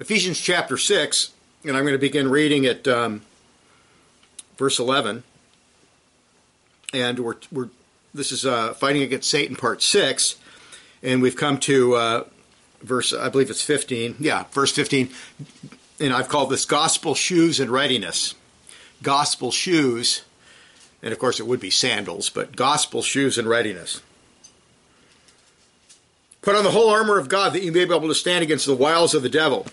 Ephesians chapter 6, and I'm going to begin reading at verse 11. And this is Fighting Against Satan, part 6. And we've come to verse, I believe it's 15. Yeah, verse 15. And I've called this Gospel Shoes and Readiness. Gospel shoes, and of course it would be sandals, but gospel shoes and readiness. Put on the whole armor of God, that you may be able to stand against the wiles of the devil.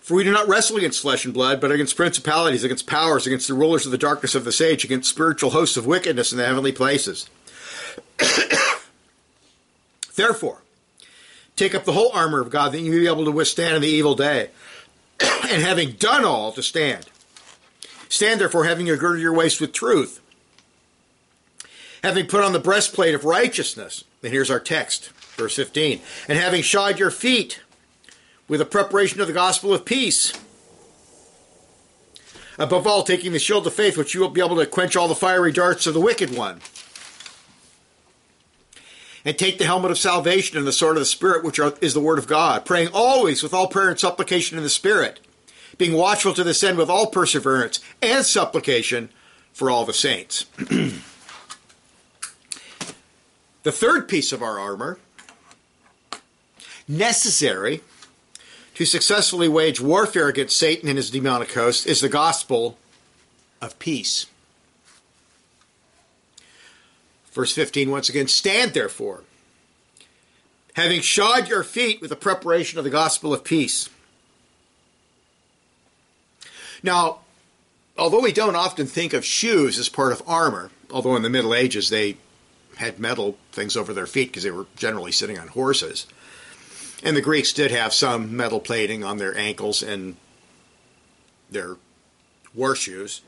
For we do not wrestle against flesh and blood, but against principalities, against powers, against the rulers of the darkness of this age, against spiritual hosts of wickedness in the heavenly places. Therefore, take up the whole armor of God, that you may be able to withstand in the evil day, and having done all, to stand. Stand therefore, having you girded your waist with truth, having put on the breastplate of righteousness, and here's our text, verse 15, and having shod your feet with the preparation of the gospel of peace. Above all, taking the shield of faith, which you will be able to quench all the fiery darts of the wicked one. And take the helmet of salvation and the sword of the Spirit, which is the word of God, praying always with all prayer and supplication in the Spirit, being watchful to this end with all perseverance and supplication for all the saints. The third piece of our armor, necessary to successfully wage warfare against Satan and his demonic hosts, is the gospel of peace. Verse 15, once again, stand therefore, having shod your feet with the preparation of the gospel of peace. Now, although we don't often think of shoes as part of armor, although in the Middle Ages they had metal things over their feet because they were generally sitting on horses, and the Greeks did have some metal plating on their ankles and their war shoes,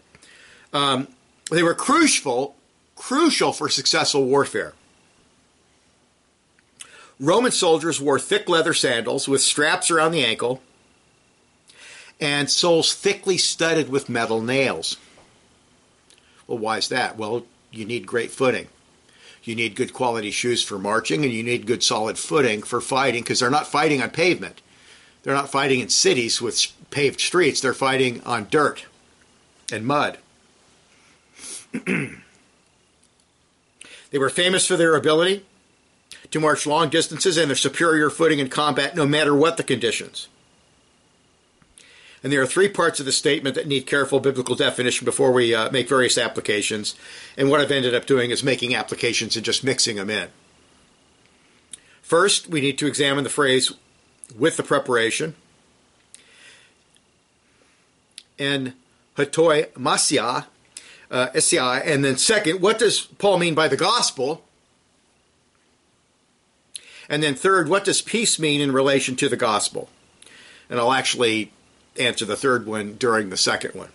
they were crucial for successful warfare. Roman soldiers wore thick leather sandals with straps around the ankle and soles thickly studded with metal nails. Well, why is that? Well, you need great footing. You need good quality shoes for marching, and you need good solid footing for fighting, because they're not fighting on pavement. They're not fighting in cities with paved streets. They're fighting on dirt and mud. They were famous for their ability to march long distances and their superior footing in combat, no matter what the conditions. And there are three parts of the statement that need careful biblical definition before we make various applications. And what I've ended up doing is making applications and just mixing them in. First, we need to examine the phrase, with the preparation. And hatoi masia. And then second, what does Paul mean by the gospel? And then third, what does peace mean in relation to the gospel? And I'll actually answer the third one during the second one.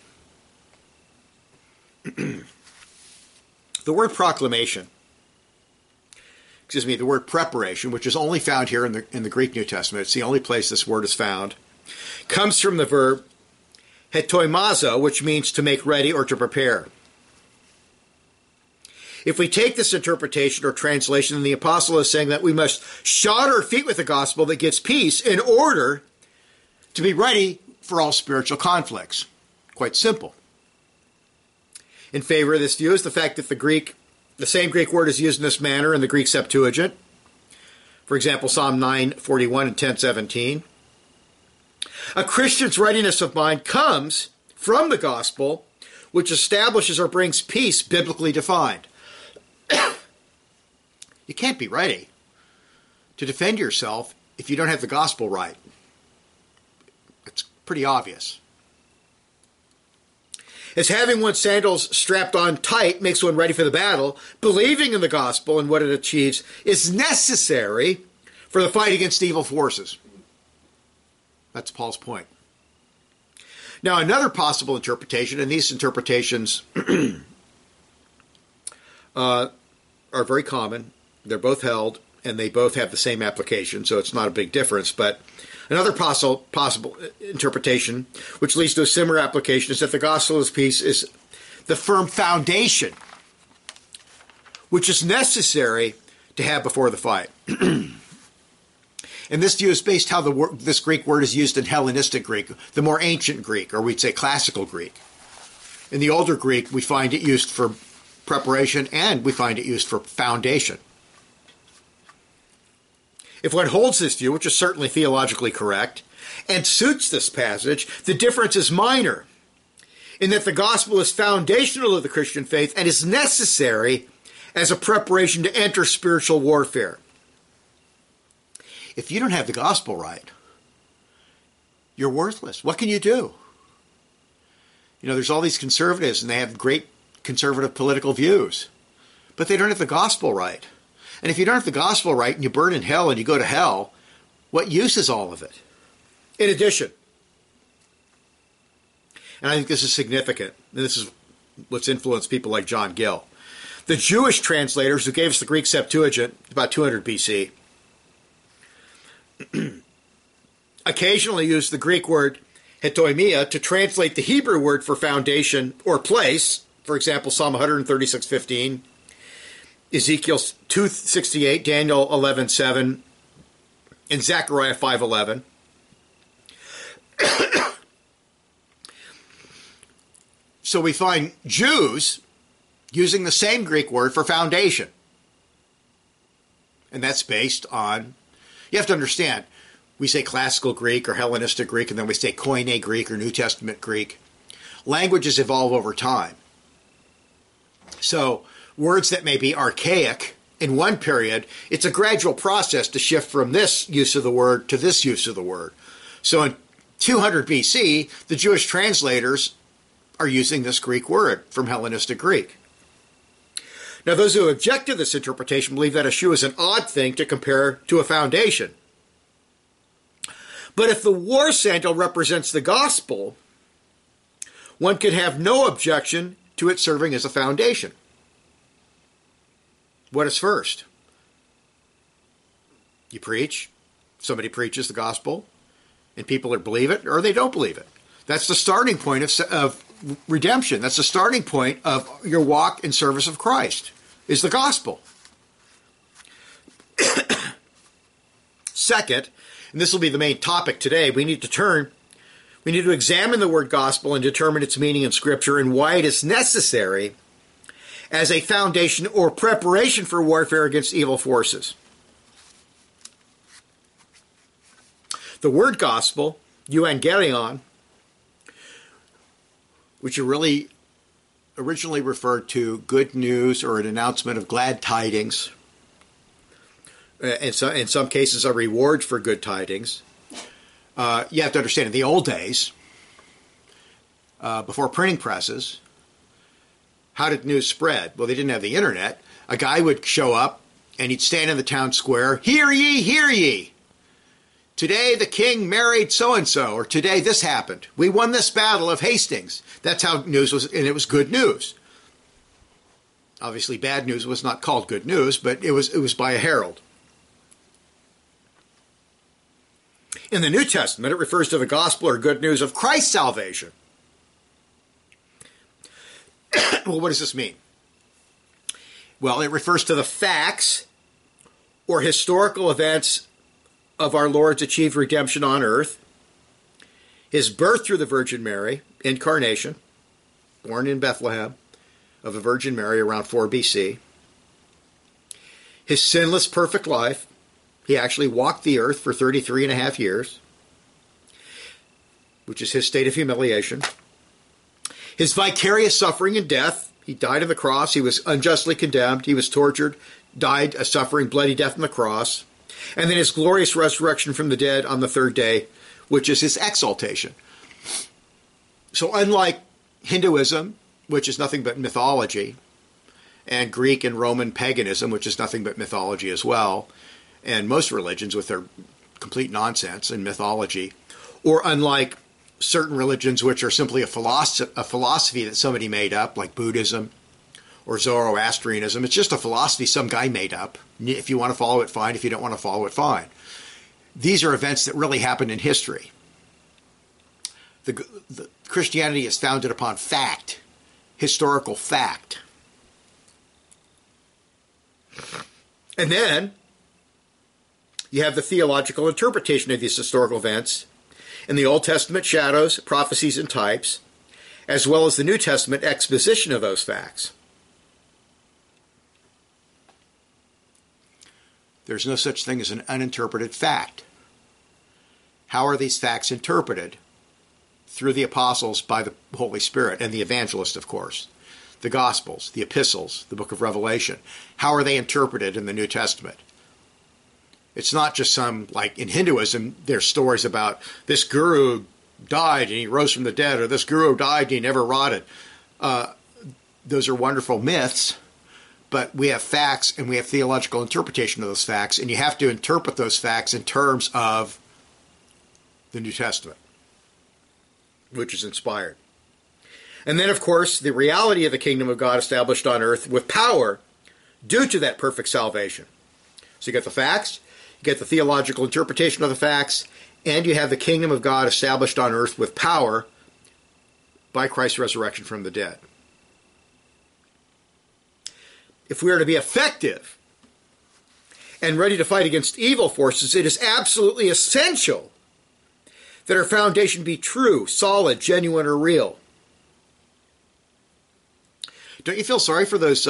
The word preparation, which is only found here in the Greek New Testament, it's the only place this word is found, comes from the verb hetoimazo, which means to make ready or to prepare. If we take this interpretation or translation, then the apostle is saying that we must shod our feet with the gospel that gives peace in order to be ready for all spiritual conflicts. Quite simple. In favor of this view is the fact that the same Greek word is used in this manner in the Greek Septuagint. For example, Psalm 9:41 and 10:17. A Christian's readiness of mind comes from the gospel, which establishes or brings peace, biblically defined. You can't be ready to defend yourself if you don't have the gospel right. It's pretty obvious. As having one's sandals strapped on tight makes one ready for the battle, believing in the gospel and what it achieves is necessary for the fight against evil forces. That's Paul's point. Now, another possible interpretation, and these interpretations are very common. They're both held, and they both have the same application, so it's not a big difference. But another possible interpretation, which leads to a similar application, is that the gospel of peace is the firm foundation, which is necessary to have before the fight. And this view is based how this Greek word is used in Hellenistic Greek, the more ancient Greek, or we'd say classical Greek. In the older Greek, we find it used for preparation and we find it used for foundation. If one holds this view, which is certainly theologically correct, and suits this passage, the difference is minor in that the gospel is foundational to the Christian faith and is necessary as a preparation to enter spiritual warfare. If you don't have the gospel right, you're worthless. What can you do? You know, there's all these conservatives, and they have great conservative political views, but they don't have the gospel right. And if you don't have the gospel right and you burn in hell and you go to hell, what use is all of it? In addition, and I think this is significant, and this is what's influenced people like John Gill, the Jewish translators who gave us the Greek Septuagint about 200 BC occasionally used the Greek word hetoimia to translate the Hebrew word for foundation or place, for example, Psalm 136:15, Ezekiel 2:68, Daniel 11:7, and Zechariah 5:11. So we find Jews using the same Greek word for foundation. And that's based on, you have to understand, we say classical Greek or Hellenistic Greek, and then we say Koine Greek or New Testament Greek. Languages evolve over time. So words that may be archaic in one period, it's a gradual process to shift from this use of the word to this use of the word. So in 200 BC, the Jewish translators are using this Greek word from Hellenistic Greek. Now, those who object to this interpretation believe that a shoe is an odd thing to compare to a foundation. But if the war sandal represents the gospel, one could have no objection to it serving as a foundation. What is first? You preach, somebody preaches the gospel, and people either believe it or they don't believe it. That's the starting point of redemption. That's the starting point of your walk in service of Christ, is the gospel. Second, and this will be the main topic today, we need to examine the word gospel and determine its meaning in Scripture and why it is necessary as a foundation or preparation for warfare against evil forces. The word gospel, euangelion, which originally referred to good news or an announcement of glad tidings, and so, in some cases a reward for good tidings. You have to understand, in the old days, before printing presses, how did news spread? Well, they didn't have the internet. A guy would show up, and he'd stand in the town square, "Hear ye, hear ye! Today the king married so-and-so," or "today this happened. We won this battle of Hastings." That's how news was, and it was good news. Obviously, bad news was not called good news, but it was by a herald. In the New Testament, it refers to the gospel or good news of Christ's salvation. Well, what does this mean? Well, it refers to the facts or historical events of our Lord's achieved redemption on earth, his birth through the Virgin Mary, incarnation, born in Bethlehem of the Virgin Mary around 4 BC, his sinless, perfect life. He actually walked the earth for 33 and a half years, which is his state of humiliation. His vicarious suffering and death. He died on the cross. He was unjustly condemned. He was tortured, died a suffering, bloody death on the cross. And then his glorious resurrection from the dead on the third day, which is his exaltation. So unlike Hinduism, which is nothing but mythology, and Greek and Roman paganism, which is nothing but mythology as well, and most religions with their complete nonsense and mythology, or unlike certain religions which are simply a philosophy that somebody made up, like Buddhism or Zoroastrianism. It's just a philosophy some guy made up. If you want to follow it, fine. If you don't want to follow it, fine. These are events that really happened in history. The Christianity is founded upon fact, historical fact. And then you have the theological interpretation of these historical events in the Old Testament shadows, prophecies, and types, as well as the New Testament exposition of those facts. There's no such thing as an uninterpreted fact. How are these facts interpreted? Through the apostles, by the Holy Spirit, and the evangelists, of course. The Gospels, the Epistles, the Book of Revelation. How are they interpreted in the New Testament? It's not just some, like in Hinduism, there's stories about this guru died and he rose from the dead, or this guru died and he never rotted. Those are wonderful myths, but we have facts and we have theological interpretation of those facts, and you have to interpret those facts in terms of the New Testament, which is inspired. And then, of course, the reality of the kingdom of God established on earth with power due to that perfect salvation. So you get the facts, you get the theological interpretation of the facts, and you have the kingdom of God established on earth with power by Christ's resurrection from the dead. If we are to be effective and ready to fight against evil forces, it is absolutely essential that our foundation be true, solid, genuine, or real. Don't you feel sorry for those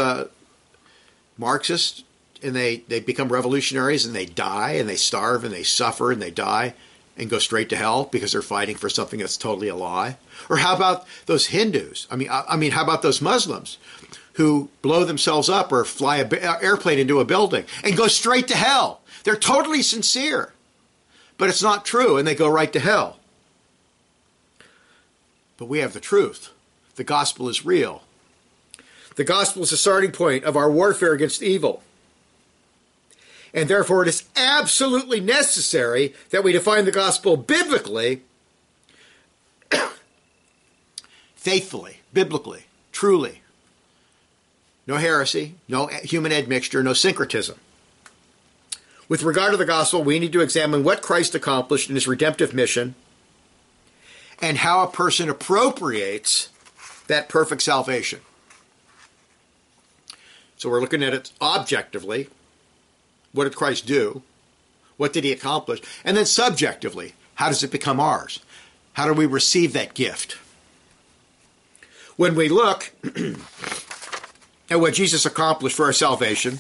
Marxists, and they become revolutionaries and they die and they starve and they suffer and they die and go straight to hell because they're fighting for something that's totally a lie? Or how about those Hindus? I mean, how about those Muslims who blow themselves up or fly an airplane into a building and go straight to hell? They're totally sincere, but it's not true, and they go right to hell. But we have the truth. The gospel is real. The gospel is the starting point of our warfare against evil. And therefore, it is absolutely necessary that we define the gospel biblically, faithfully, biblically, truly. No heresy, no human admixture, no syncretism. With regard to the gospel, we need to examine what Christ accomplished in his redemptive mission and how a person appropriates that perfect salvation. So we're looking at it objectively. What did Christ do? What did he accomplish? And then subjectively, how does it become ours? How do we receive that gift? When we look at what Jesus accomplished for our salvation,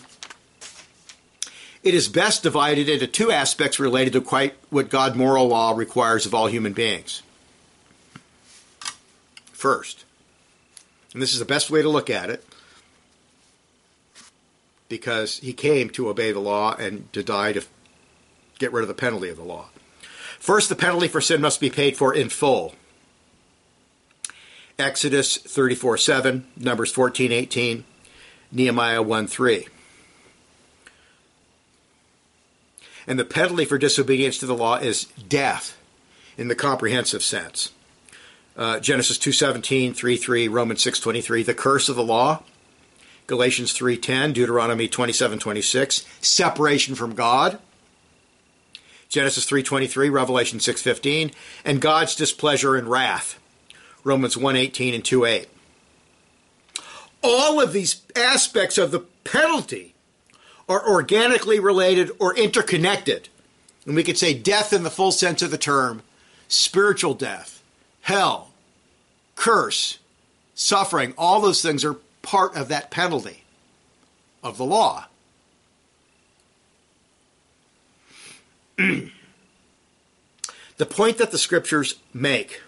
it is best divided into two aspects related to quite what God's moral law requires of all human beings. First, and this is the best way to look at it, because he came to obey the law and to die to get rid of the penalty of the law. First, the penalty for sin must be paid for in full. Exodus 34:7, Numbers 14:18, Nehemiah 1:3. And the penalty for disobedience to the law is death in the comprehensive sense. Genesis 2:17, 3:3, Romans 6:23, the curse of the law. Galatians 3:10, Deuteronomy 27:26, separation from God. Genesis 3:23, Revelation 6:15, and God's displeasure and wrath. Romans 1:18 and 2:8. All of these aspects of the penalty are organically related or interconnected. And we could say death in the full sense of the term, spiritual death, hell, curse, suffering, all those things are part of that penalty of the law. The point that the scriptures make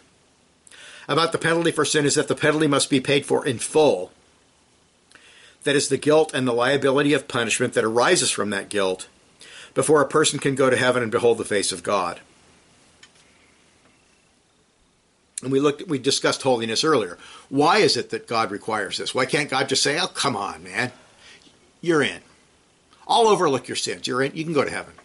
about the penalty for sin is that the penalty must be paid for in full. That is the guilt and the liability of punishment that arises from that guilt before a person can go to heaven and behold the face of God. And we discussed holiness earlier. Why is it that God requires this? Why can't God just say, oh, come on, man. You're in. I'll overlook your sins. You're in. You can go to heaven.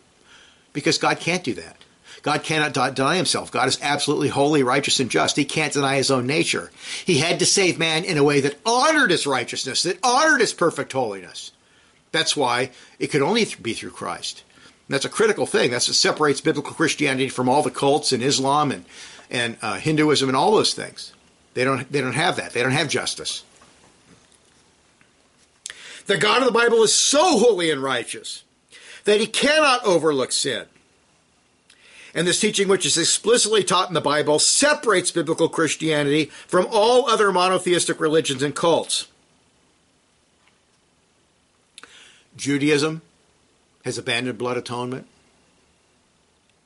Because God can't do that. God cannot deny himself. God is absolutely holy, righteous, and just. He can't deny his own nature. He had to save man in a way that honored his righteousness, that honored his perfect holiness. That's why it could only be through Christ. And that's a critical thing. That's what separates biblical Christianity from all the cults and Islam and Hinduism and all those things. They don't have that. They don't have justice. The God of the Bible is so holy and righteous that he cannot overlook sin. And this teaching, which is explicitly taught in the Bible, separates biblical Christianity from all other monotheistic religions and cults. Judaism has abandoned blood atonement.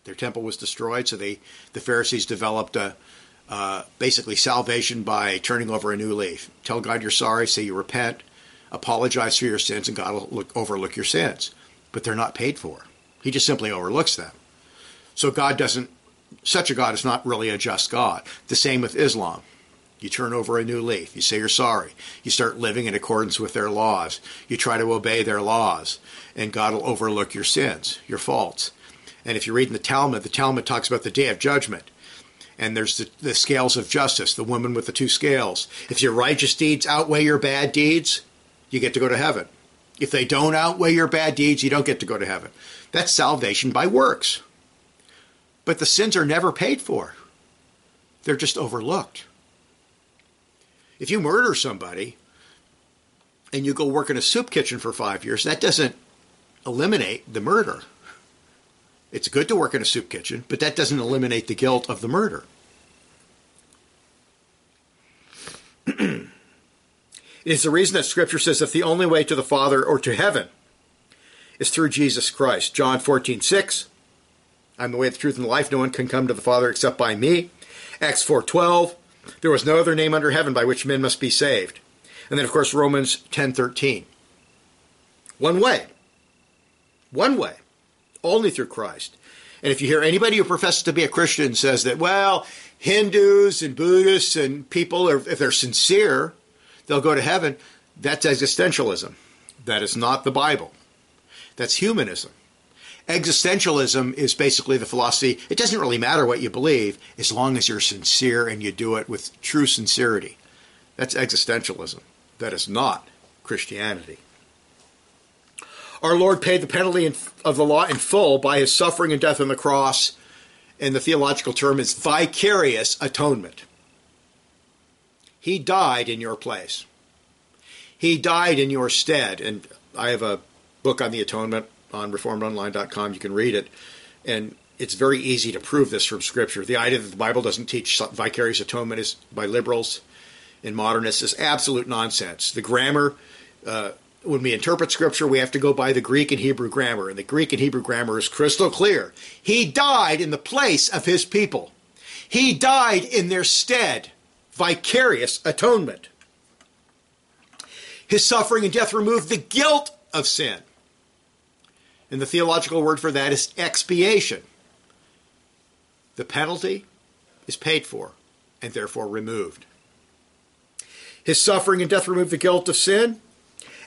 Their temple was destroyed, so the Pharisees developed basically salvation by turning over a new leaf. Tell God you're sorry, say you repent, apologize for your sins, and God will overlook your sins. But they're not paid for. He just simply overlooks them. So God doesn't, such a God is not really a just God. The same with Islam. You turn over a new leaf. You say you're sorry. You start living in accordance with their laws. You try to obey their laws, and God will overlook your sins, your faults. And if you read in the Talmud talks about the Day of Judgment. And there's the scales of justice, the woman with the two scales. If your righteous deeds outweigh your bad deeds, you get to go to heaven. If they don't outweigh your bad deeds, you don't get to go to heaven. That's salvation by works. But the sins are never paid for. They're just overlooked. If you murder somebody and you go work in a soup kitchen for 5 years, that doesn't eliminate the murder. It's good to work in a soup kitchen, but that doesn't eliminate the guilt of the murder. It's the reason that Scripture says that the only way to the Father or to heaven is through Jesus Christ. John 14:6. I'm the way, the truth, and the life. No one can come to the Father except by me. Acts 4:12. There was no other name under heaven by which men must be saved. And then, of course, Romans 10:13. One way. One way. Only through Christ. And if you hear anybody who professes to be a Christian says that, well, Hindus and Buddhists and people, if they're sincere, they'll go to heaven, that's existentialism. That is not the Bible. That's humanism. Existentialism is basically the philosophy, it doesn't really matter what you believe as long as you're sincere and you do it with true sincerity. That's existentialism. That is not Christianity. Our Lord paid the penalty of the law in full by his suffering and death on the cross, and the theological term is vicarious atonement. He died in your place. He died in your stead. And I have a book on the atonement on reformedonline.com. You can read it, and it's very easy to prove this from Scripture. The idea that the Bible doesn't teach vicarious atonement is by liberals and modernists is absolute nonsense. The grammar, when we interpret Scripture, we have to go by the Greek and Hebrew grammar, and the Greek and Hebrew grammar is crystal clear. He died in the place of his people. He died in their stead. Vicarious atonement. His suffering and death removed the guilt of sin. And the theological word for that is expiation. The penalty is paid for and therefore removed. His suffering and death removed the guilt of sin,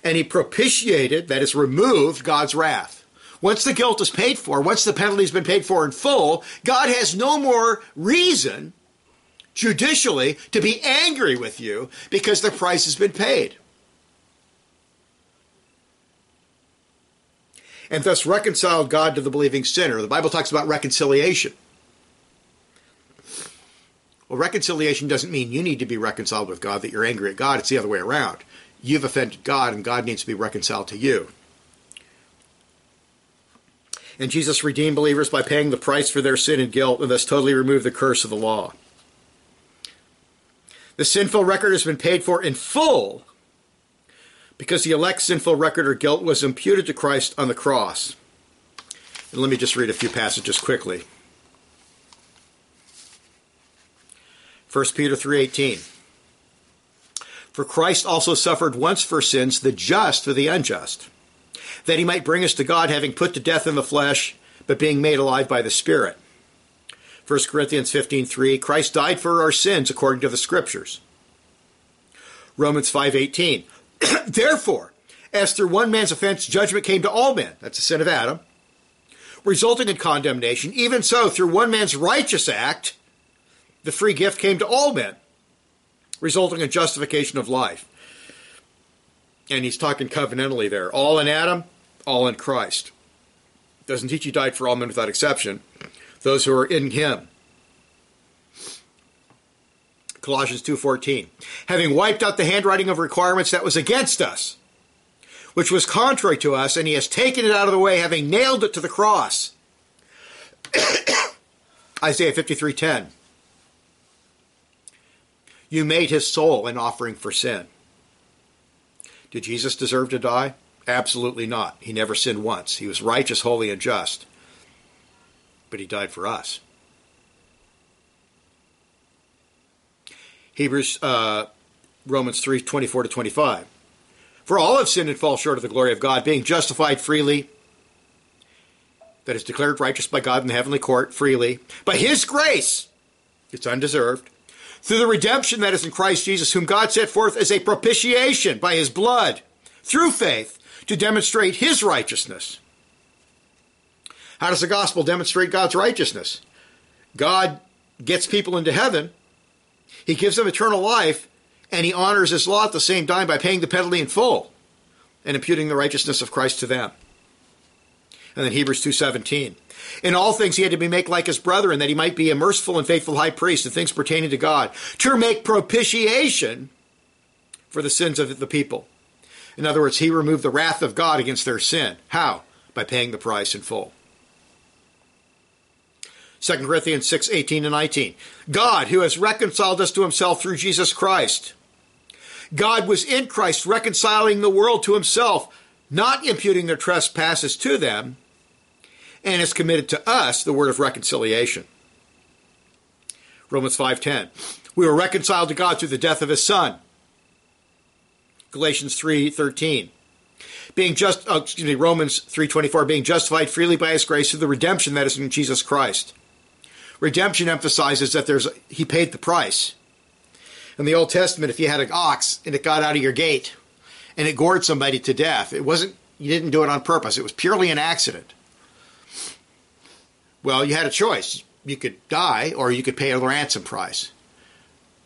and he propitiated, that is, removed God's wrath. Once the guilt is paid for, once the penalty has been paid for in full, God has no more reason judicially to be angry with you because the price has been paid. And thus reconciled God to the believing sinner. The Bible talks about reconciliation. Well, reconciliation doesn't mean you need to be reconciled with God, that you're angry at God. It's the other way around. You've offended God, and God needs to be reconciled to you. And Jesus redeemed believers by paying the price for their sin and guilt, and thus totally removed the curse of the law. The sinful record has been paid for in full, because the elect's sinful record or guilt was imputed to Christ on the cross. And let me just read a few passages quickly. 1 Peter 3:18. For Christ also suffered once for sins, the just for the unjust, that he might bring us to God, having put to death in the flesh, but being made alive by the Spirit. 1 Corinthians 15:3. Christ died for our sins according to the Scriptures. Romans 5:18. Therefore, as through one man's offense, judgment came to all men, that's the sin of Adam, resulting in condemnation, even so, through one man's righteous act, the free gift came to all men, resulting in justification of life. And he's talking covenantally there. All in Adam, all in Christ. It doesn't teach you died for all men without exception, those who are in him. Colossians 2:14, having wiped out the handwriting of requirements that was against us, which was contrary to us, and he has taken it out of the way, having nailed it to the cross. Isaiah 53:10. You made his soul an offering for sin. Did Jesus deserve to die? Absolutely not. He never sinned once. He was righteous, holy, and just. But he died for us. Romans 3:24-25. For all have sinned and fall short of the glory of God, being justified freely, that is declared righteous by God in the heavenly court, freely, by his grace, it's undeserved, through the redemption that is in Christ Jesus, whom God set forth as a propitiation by his blood, through faith, to demonstrate his righteousness. How does the gospel demonstrate God's righteousness? God gets people into heaven, he gives them eternal life, and he honors his law at the same time by paying the penalty in full and imputing the righteousness of Christ to them. And then Hebrews 2:17. In all things he had to be made like his brethren, that he might be a merciful and faithful high priest in things pertaining to God, to make propitiation for the sins of the people. In other words, he removed the wrath of God against their sin. How? By paying the price in full. 2 Corinthians 6:18-19. God, who has reconciled us to himself through Jesus Christ. God was in Christ reconciling the world to himself, not imputing their trespasses to them, and has committed to us the word of reconciliation. Romans 5:10. We were reconciled to God through the death of his Son. Galatians 3:13. Romans 3:24, being justified freely by his grace through the redemption that is in Jesus Christ. Redemption emphasizes that he paid the price. In the Old Testament, if you had an ox and it got out of your gate and it gored somebody to death, you didn't do it on purpose. It was purely an accident. Well, you had a choice. You could die or you could pay a ransom price.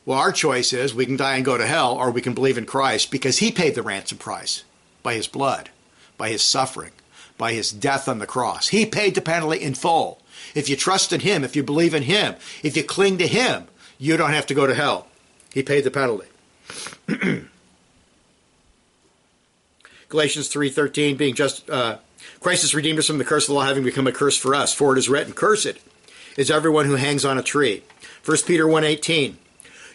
Well, our choice is we can die and go to hell, or we can believe in Christ because he paid the ransom price by his blood, by his suffering, by his death on the cross. He paid the penalty in full. If you trust in him, if you believe in him, if you cling to him, you don't have to go to hell. He paid the penalty. Galatians 3:13, Christ has redeemed us from the curse of the law, having become a curse for us. For it is written, cursed is everyone who hangs on a tree. 1 Peter 1:18,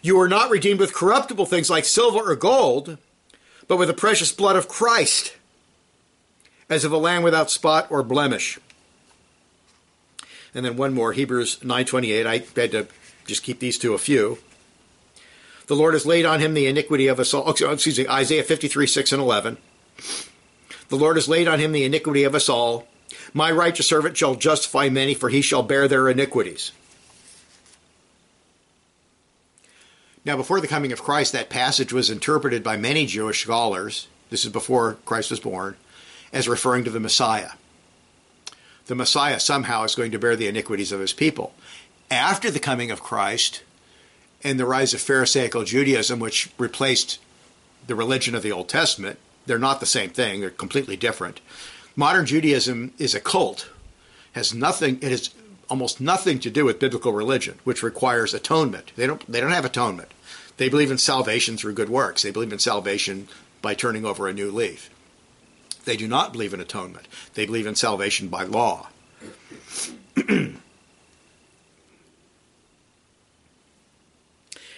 you were not redeemed with corruptible things like silver or gold, but with the precious blood of Christ, as of a lamb without spot or blemish. And then one more, Hebrews 9:28. I had to just keep these to a few. The Lord has laid on him the iniquity of us all. Isaiah 53:6-11. The Lord has laid on him the iniquity of us all. My righteous servant shall justify many, for he shall bear their iniquities. Now, before the coming of Christ, that passage was interpreted by many Jewish scholars, this is before Christ was born, as referring to the Messiah. The Messiah somehow is going to bear the iniquities of his people. After the coming of Christ and the rise of Pharisaical Judaism, which replaced the religion of the Old Testament, they're not the same thing, they're completely different. Modern Judaism is a cult, it has almost nothing to do with biblical religion, which requires atonement. They don't have atonement. They believe in salvation through good works. They believe in salvation by turning over a new leaf. They do not believe in atonement. They believe in salvation by law.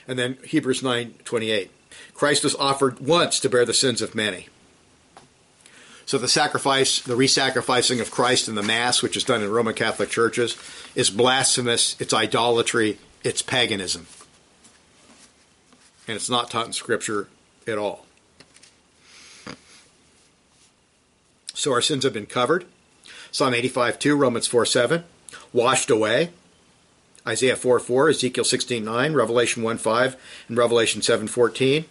And then Hebrews 9:28. Christ was offered once to bear the sins of many. So the sacrifice, the re-sacrificing of Christ in the Mass, which is done in Roman Catholic churches, is blasphemous, it's idolatry, it's paganism. And it's not taught in Scripture at all. So our sins have been covered. Psalm 85:2, Romans 4:7, washed away. Isaiah 4:4, Ezekiel 16:9, Revelation 1:5, and Revelation 7:14.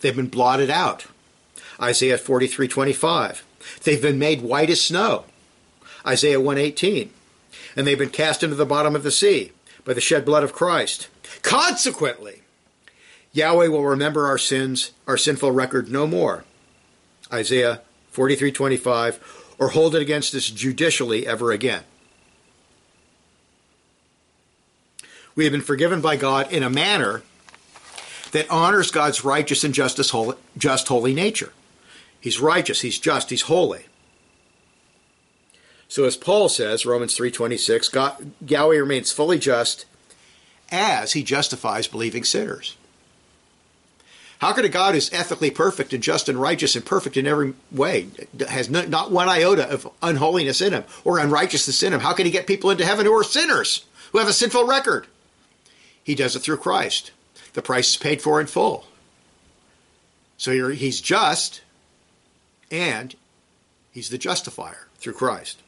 They've been blotted out. Isaiah 43:25. They've been made white as snow. Isaiah 1:18. And they've been cast into the bottom of the sea by the shed blood of Christ. Consequently, Yahweh will remember our sins, our sinful record no more. Isaiah 43:25, or hold it against us judicially ever again. We have been forgiven by God in a manner that honors God's righteous and just holy nature. He's righteous, he's just, he's holy. So as Paul says, Romans 3:26, God, Yahweh remains fully just as he justifies believing sinners. How could a God who's ethically perfect and just and righteous and perfect in every way, has not one iota of unholiness in him or unrighteousness in him, how can he get people into heaven who are sinners, who have a sinful record? He does it through Christ. The price is paid for in full. So he's just, and he's the justifier through Christ.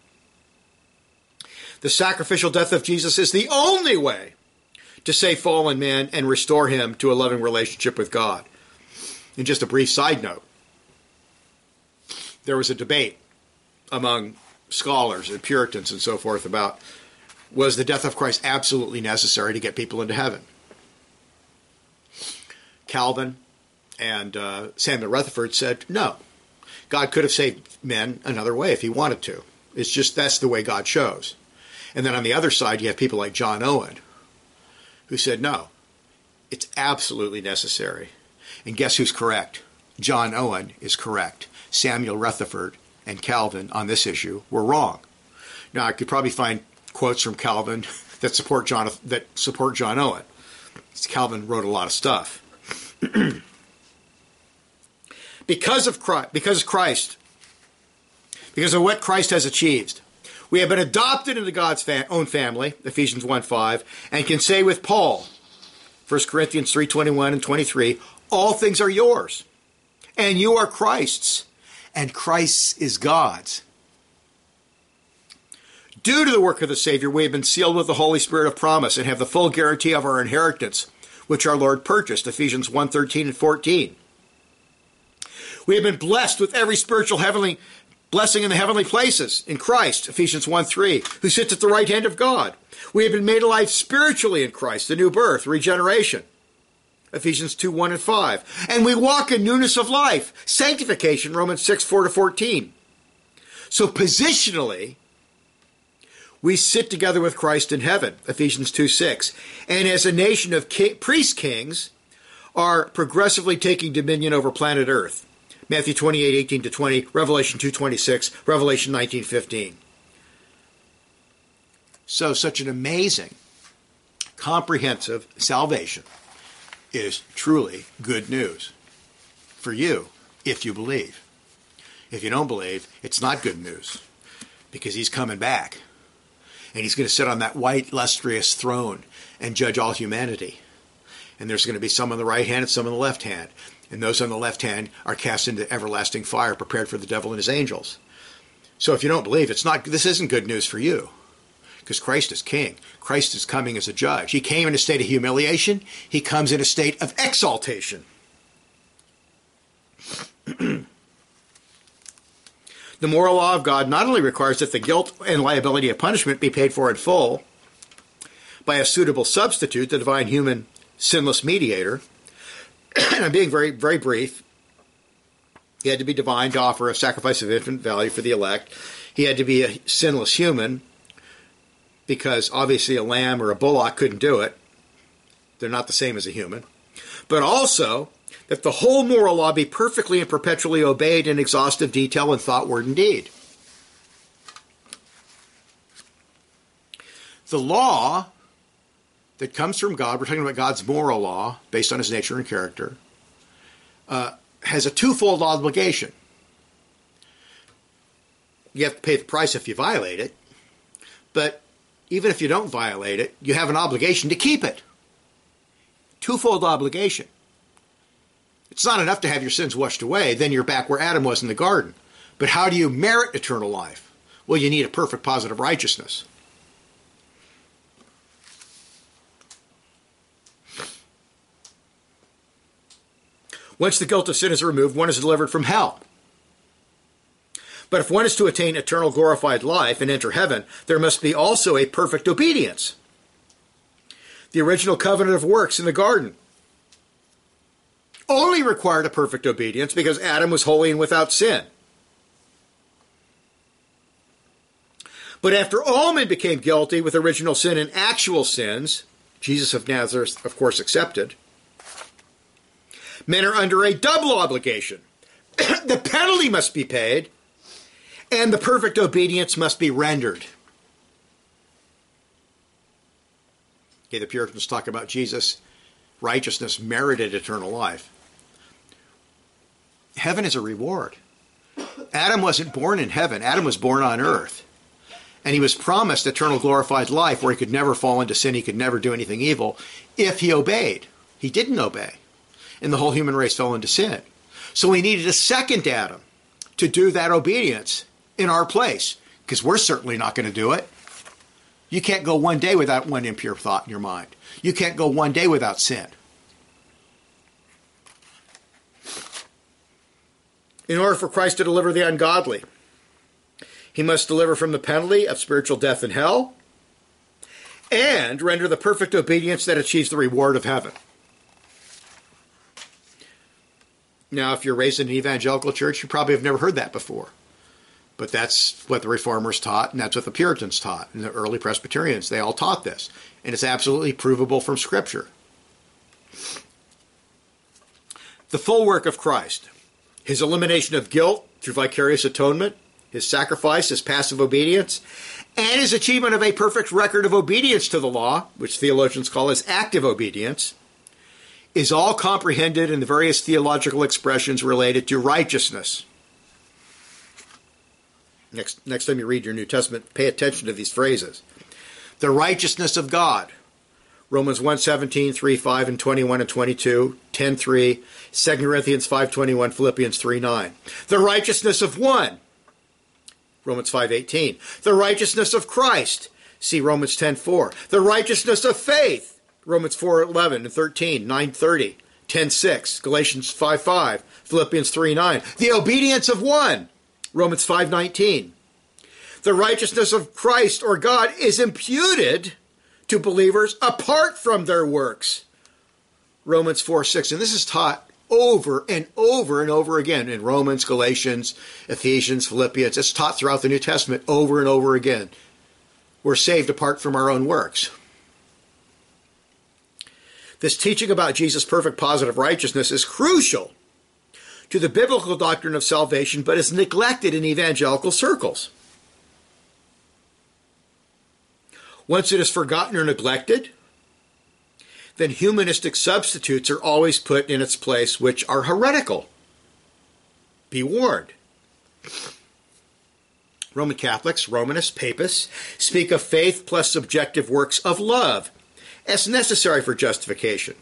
The sacrificial death of Jesus is the only way to save fallen man and restore him to a loving relationship with God. And just a brief side note, there was a debate among scholars and Puritans and so forth about, was the death of Christ absolutely necessary to get people into heaven? Calvin and Samuel Rutherford said, no, God could have saved men another way if he wanted to. It's just that's the way God chose. And then on the other side, you have people like John Owen, who said, no, it's absolutely necessary. And guess who's correct? John Owen is correct. Samuel Rutherford and Calvin on this issue were wrong. Now, I could probably find quotes from Calvin that support John Owen. Calvin wrote a lot of stuff. Because of what Christ has achieved, we have been adopted into God's own family, Ephesians 1:5, and can say with Paul, 1 Corinthians 3:21 and 23, all things are yours, and you are Christ's, and Christ is God's. Due to the work of the Savior, we have been sealed with the Holy Spirit of promise and have the full guarantee of our inheritance, which our Lord purchased, Ephesians 1:13 and 14. We have been blessed with every spiritual heavenly blessing in the heavenly places in Christ, Ephesians 1:3, who sits at the right hand of God. We have been made alive spiritually in Christ, the new birth, regeneration, Ephesians 2:1 and 5. And we walk in newness of life, sanctification, Romans 6:4 to 14. So positionally, we sit together with Christ in heaven, Ephesians 2:6. And as a nation of priest-kings are progressively taking dominion over planet Earth, Matthew 28:18 to 20, Revelation 2:26, Revelation 19:15. So such an amazing, comprehensive salvation is truly good news for you if you believe. If you don't believe, it's not good news, because he's coming back and he's going to sit on that white, lustrous throne and judge all humanity. And there's going to be some on the right hand and some on the left hand. And those on the left hand are cast into everlasting fire, prepared for the devil and his angels. So if you don't believe, this isn't good news for you, because Christ is king. Christ is coming as a judge. He came in a state of humiliation. He comes in a state of exaltation. The moral law of God not only requires that the guilt and liability of punishment be paid for in full by a suitable substitute, the divine human sinless mediator, and I'm being very, very brief. He had to be divine to offer a sacrifice of infinite value for the elect. He had to be a sinless human, because obviously a lamb or a bullock couldn't do it. They're not the same as a human. But also, that the whole moral law be perfectly and perpetually obeyed in exhaustive detail in thought, word, and deed. The law that comes from God, we're talking about God's moral law, based on his nature and character, has a twofold obligation. You have to pay the price if you violate it, but even if you don't violate it, you have an obligation to keep it. Twofold obligation. It's not enough to have your sins washed away, then you're back where Adam was in the garden. But how do you merit eternal life? Well, you need a perfect positive righteousness. Once the guilt of sin is removed, one is delivered from hell. But if one is to attain eternal glorified life and enter heaven, there must be also a perfect obedience. The original covenant of works in the garden only required a perfect obedience, because Adam was holy and without sin. But after all men became guilty with original sin and actual sins, Jesus of Nazareth, of course, accepted, men are under a double obligation The penalty must be paid, and the perfect obedience must be rendered. Okay, the Puritans talk about Jesus' righteousness merited eternal life. Heaven is a reward. Adam wasn't born in heaven. Adam was born on earth. And he was promised eternal glorified life where he could never fall into sin, he could never do anything evil, if he obeyed. He didn't obey. And the whole human race fell into sin. So we needed a second Adam to do that obedience in our place, because we're certainly not going to do it. You can't go one day without one impure thought in your mind. You can't go one day without sin. In order for Christ to deliver the ungodly, he must deliver from the penalty of spiritual death in hell and render the perfect obedience that achieves the reward of heaven. Now, if you're raised in an evangelical church, you probably have never heard that before. But that's what the Reformers taught, and that's what the Puritans taught, and the early Presbyterians. They all taught this, and it's absolutely provable from Scripture. The full work of Christ, his elimination of guilt through vicarious atonement, his sacrifice, his passive obedience, and his achievement of a perfect record of obedience to the law, which theologians call his active obedience, is all comprehended in the various theological expressions related to righteousness. Next time you read your New Testament, pay attention to these phrases. The righteousness of God, Romans 1:17, 3:5, and 21 and 22, 10:3, 2 Corinthians 5:21, Philippians 3:9. The righteousness of one, Romans 5:18. The righteousness of Christ, see Romans 10:4. The righteousness of faith, Romans 4:11 and 13, 9:30, 10:6, Galatians 5:5, Philippians 3:9. The obedience of one, Romans 5:19. The righteousness of Christ or God is imputed to believers apart from their works, Romans 4:6. And this is taught over and over and over again in Romans, Galatians, Ephesians, Philippians. It's taught throughout the New Testament over and over again. We're saved apart from our own works. This teaching about Jesus' perfect positive righteousness is crucial to the biblical doctrine of salvation, but is neglected in evangelical circles. Once it is forgotten or neglected, then humanistic substitutes are always put in its place, which are heretical. Be warned. Roman Catholics, Romanists, Papists speak of faith plus subjective works of love as necessary for justification.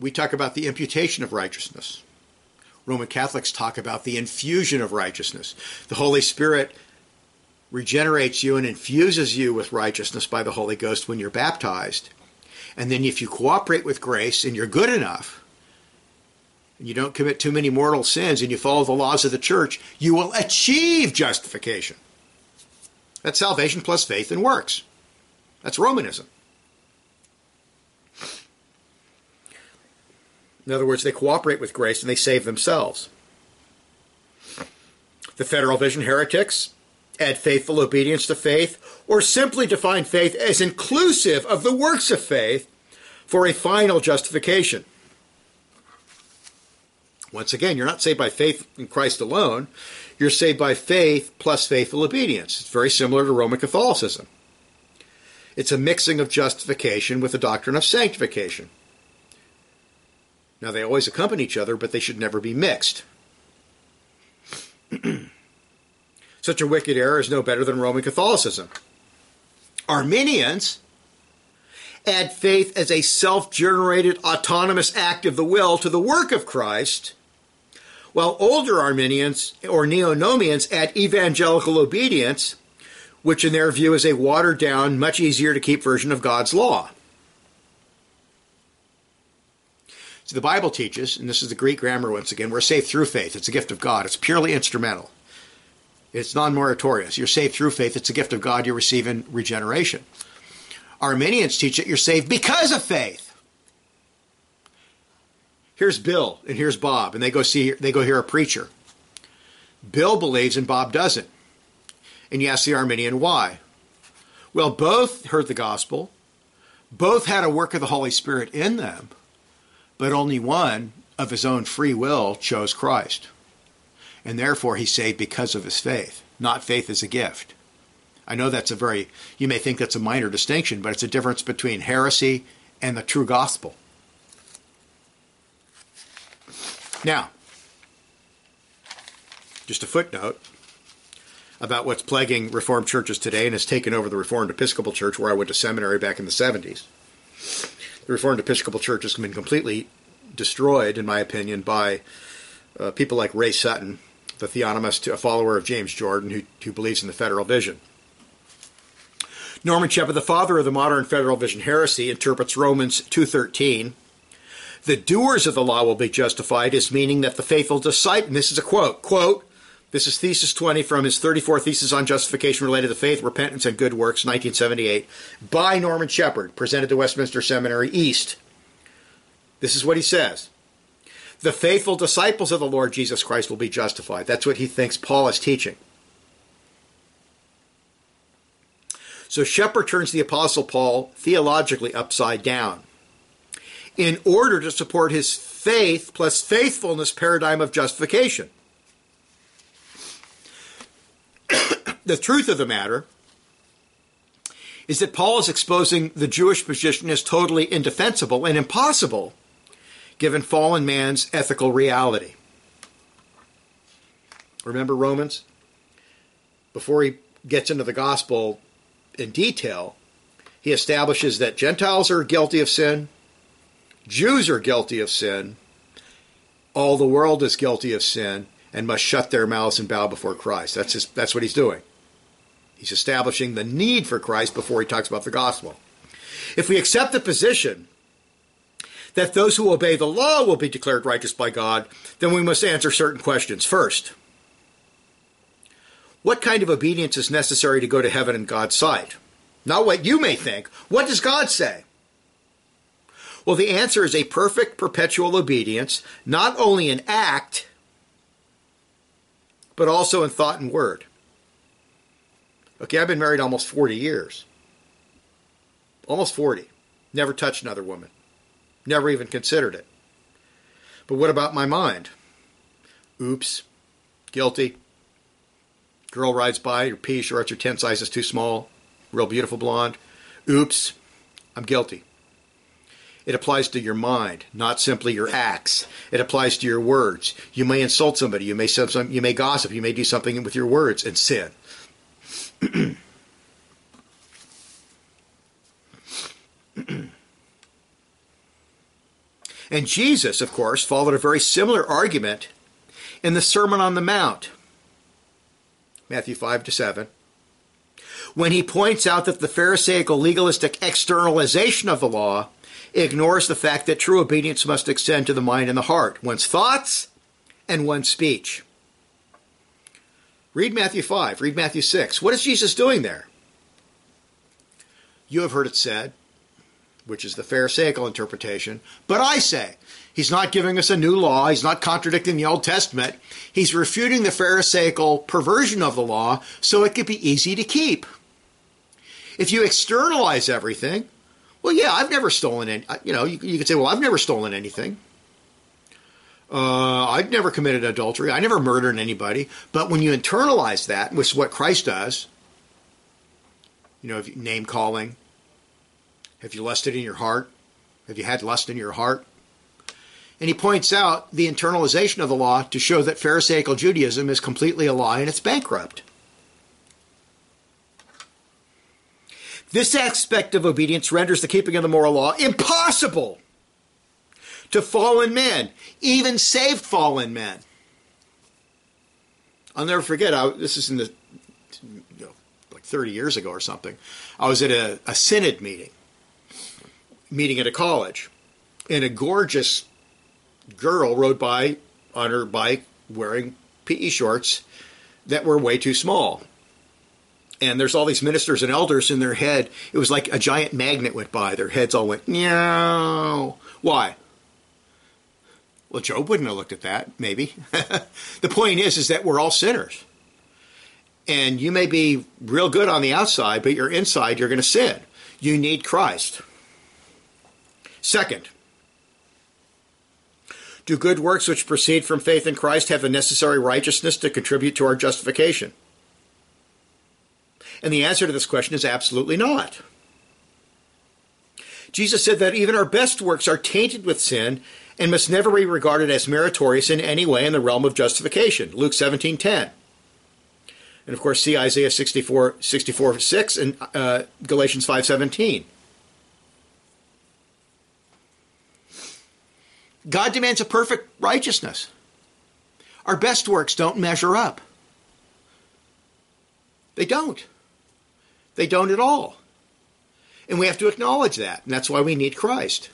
We talk about the imputation of righteousness. Roman Catholics talk about the infusion of righteousness. The Holy Spirit regenerates you and infuses you with righteousness by the Holy Ghost when you're baptized. And then if you cooperate with grace and you're good enough, and you don't commit too many mortal sins and you follow the laws of the church, you will achieve justification. That's salvation plus faith and works. That's Romanism. In other words, they cooperate with grace and they save themselves. The Federal Vision heretics add faithful obedience to faith, or simply define faith as inclusive of the works of faith for a final justification. Once again, you're not saved by faith in Christ alone. You're saved by faith plus faithful obedience. It's very similar to Roman Catholicism. It's a mixing of justification with the doctrine of sanctification. Now, they always accompany each other, but they should never be mixed. Such a wicked error is no better than Roman Catholicism. Arminians add faith as a self-generated, autonomous act of the will to the work of Christ, while older Arminians or Neonomians add evangelical obedience, which in their view is a watered-down, much easier-to-keep version of God's law. So the Bible teaches, and this is the Greek grammar once again, we're saved through faith. It's a gift of God. It's purely instrumental. It's non-meritorious. You're saved through faith. It's a gift of God. You receive in regeneration. Arminians teach that you're saved because of faith. Here's Bill and here's Bob, and they go hear a preacher. Bill believes and Bob doesn't. And you ask the Arminian why. Well, both heard the gospel, both had a work of the Holy Spirit in them, but only one of his own free will chose Christ. And therefore he's saved because of his faith, not faith as a gift. I know that's a very, you may think that's a minor distinction, but it's a difference between heresy and the true gospel. Now, just a footnote about what's plaguing Reformed churches today and has taken over the Reformed Episcopal Church, where I went to seminary back in the 70s. The Reformed Episcopal Church has been completely destroyed, in my opinion, by people like Ray Sutton, the theonomist, a follower of James Jordan, who believes in the federal vision. Norman Shepherd, the father of the modern federal vision heresy, interprets Romans 2:13. The doers of the law will be justified as meaning that the faithful disciple, and this is a quote, this is Thesis 20 from his 34 Theses on Justification Related to Faith, Repentance, and Good Works, 1978, by Norman Shepherd, presented to Westminster Seminary East. This is what he says. The faithful disciples of the Lord Jesus Christ will be justified. That's what he thinks Paul is teaching. So Shepherd turns the Apostle Paul theologically upside down in order to support his faith plus faithfulness paradigm of justification. The truth of the matter is that Paul is exposing the Jewish position as totally indefensible and impossible given fallen man's ethical reality. Remember Romans? Before he gets into the gospel in detail, he establishes that Gentiles are guilty of sin, Jews are guilty of sin, all the world is guilty of sin, and must shut their mouths and bow before Christ. That's what he's doing. He's establishing the need for Christ before he talks about the gospel. If we accept the position that those who obey the law will be declared righteous by God, then we must answer certain questions. First, what kind of obedience is necessary to go to heaven in God's sight? Not what you may think. What does God say? Well, the answer is a perfect, perpetual obedience, not only in act, but also in thought and word. Okay, I've been married almost 40 years. Almost 40. Never touched another woman. Never even considered it. But what about my mind? Oops. Guilty. Girl rides by, your pea shorts are 10 sizes too small. Real beautiful blonde. Oops. I'm guilty. It applies to your mind, not simply your acts. It applies to your words. You may insult somebody. You may gossip. You may do something with your words and sin. And Jesus, of course, followed a very similar argument in the Sermon on the Mount, Matthew 5-7, when he points out that the Pharisaical legalistic externalization of the law ignores the fact that true obedience must extend to the mind and the heart, one's thoughts and one's speech. Read Matthew 5, read Matthew 6. What is Jesus doing there? You have heard it said, which is the Pharisaical interpretation, but I say. He's not giving us a new law. He's not contradicting the Old Testament. He's refuting the Pharisaical perversion of the law so it could be easy to keep. If you externalize everything, well, yeah, I've never stolen any. You could say, well, I've never stolen anything. I've never committed adultery. I never murdered anybody. But when you internalize that, which is what Christ does, name calling. Have you lusted in your heart? Have you had lust in your heart? And he points out the internalization of the law to show that Pharisaical Judaism is completely a lie and it's bankrupt. This aspect of obedience renders the keeping of the moral law impossible to fallen men, even saved fallen men. I'll never forget, this is in the 30 years ago or something, I was at a synod meeting at a college, and a gorgeous girl rode by on her bike wearing PE shorts that were way too small. And there's all these ministers and elders in their head. It was like a giant magnet went by. Their heads all went, no. Why? Well, Job wouldn't have looked at that, maybe. The point is that we're all sinners. And you may be real good on the outside, but your inside, you're going to sin. You need Christ. Second, Do good works which proceed from faith in Christ have the necessary righteousness to contribute to our justification? And the answer to this question is absolutely not. Jesus said that even our best works are tainted with sin and must never be regarded as meritorious in any way in the realm of justification. Luke 17:10. And of course, see Isaiah 64:6 and Galatians 5:17. God demands a perfect righteousness. Our best works don't measure up. They don't. They don't at all. And we have to acknowledge that, and that's why we need Christ.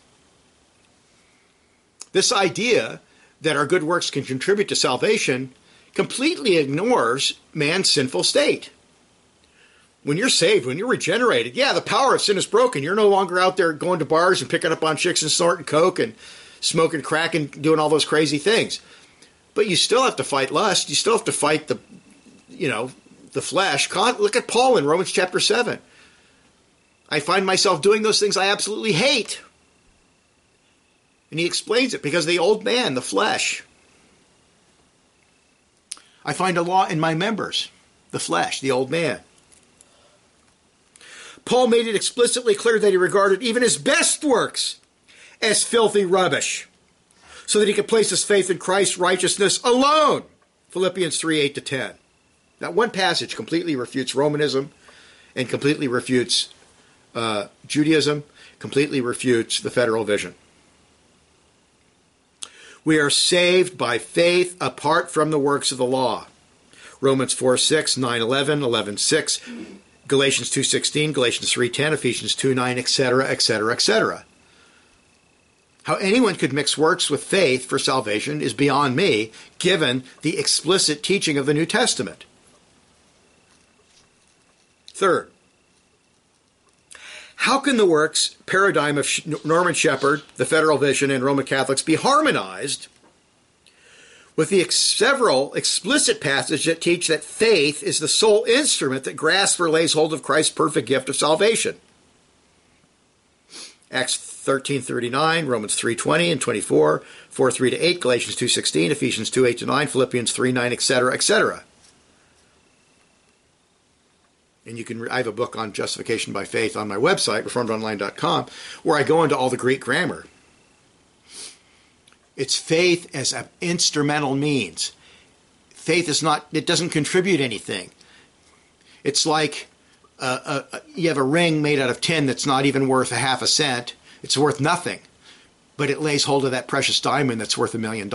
This idea that our good works can contribute to salvation completely ignores man's sinful state. When you're saved, when you're regenerated, yeah, the power of sin is broken. You're no longer out there going to bars and picking up on chicks and snorting coke and smoking crack and doing all those crazy things. But you still have to fight lust. You still have to fight the flesh. Look at Paul in Romans chapter 7. I find myself doing those things I absolutely hate. And he explains it because of the old man, the flesh. I find a law in my members, the flesh, the old man. Paul made it explicitly clear that he regarded even his best works as filthy rubbish, so that he could place his faith in Christ's righteousness alone. Philippians 3:8-10. That one passage completely refutes Romanism and completely refutes Judaism, completely refutes the federal vision. We are saved by faith apart from the works of the law. Romans 4:6, 9:11, 11:6, Galatians 2:16, Galatians 3:10, Ephesians 2:9, etc., etc., etc. How anyone could mix works with faith for salvation is beyond me, given the explicit teaching of the New Testament. Third, how can the works paradigm of Norman Shepherd, the Federal Vision, and Roman Catholics be harmonized with the several explicit passages that teach that faith is the sole instrument that grasps or lays hold of Christ's perfect gift of salvation? Acts 13:39, Romans 3:20 and 24, 4:3-8, Galatians 2:16, Ephesians 2:8-9, Philippians 3:9, etc., etc. And I have a book on justification by faith on my website, reformedonline.com, where I go into all the Greek grammar. It's faith as an instrumental means. Faith is not, it doesn't contribute anything. It's like you have a ring made out of tin that's not even worth a half a cent. It's worth nothing, but it lays hold of that precious diamond that's worth $1 million.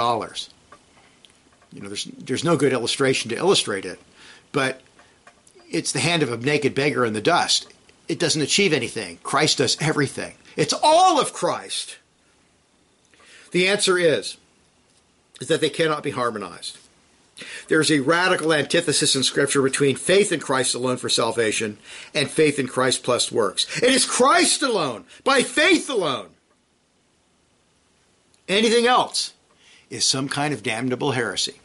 You know, there's no good illustration to illustrate it, but it's the hand of a naked beggar in the dust. It doesn't achieve anything. Christ does everything. It's all of Christ. The answer is that they cannot be harmonized. There's a radical antithesis in Scripture between faith in Christ alone for salvation and faith in Christ plus works. It is Christ alone, by faith alone. Anything else is some kind of damnable heresy.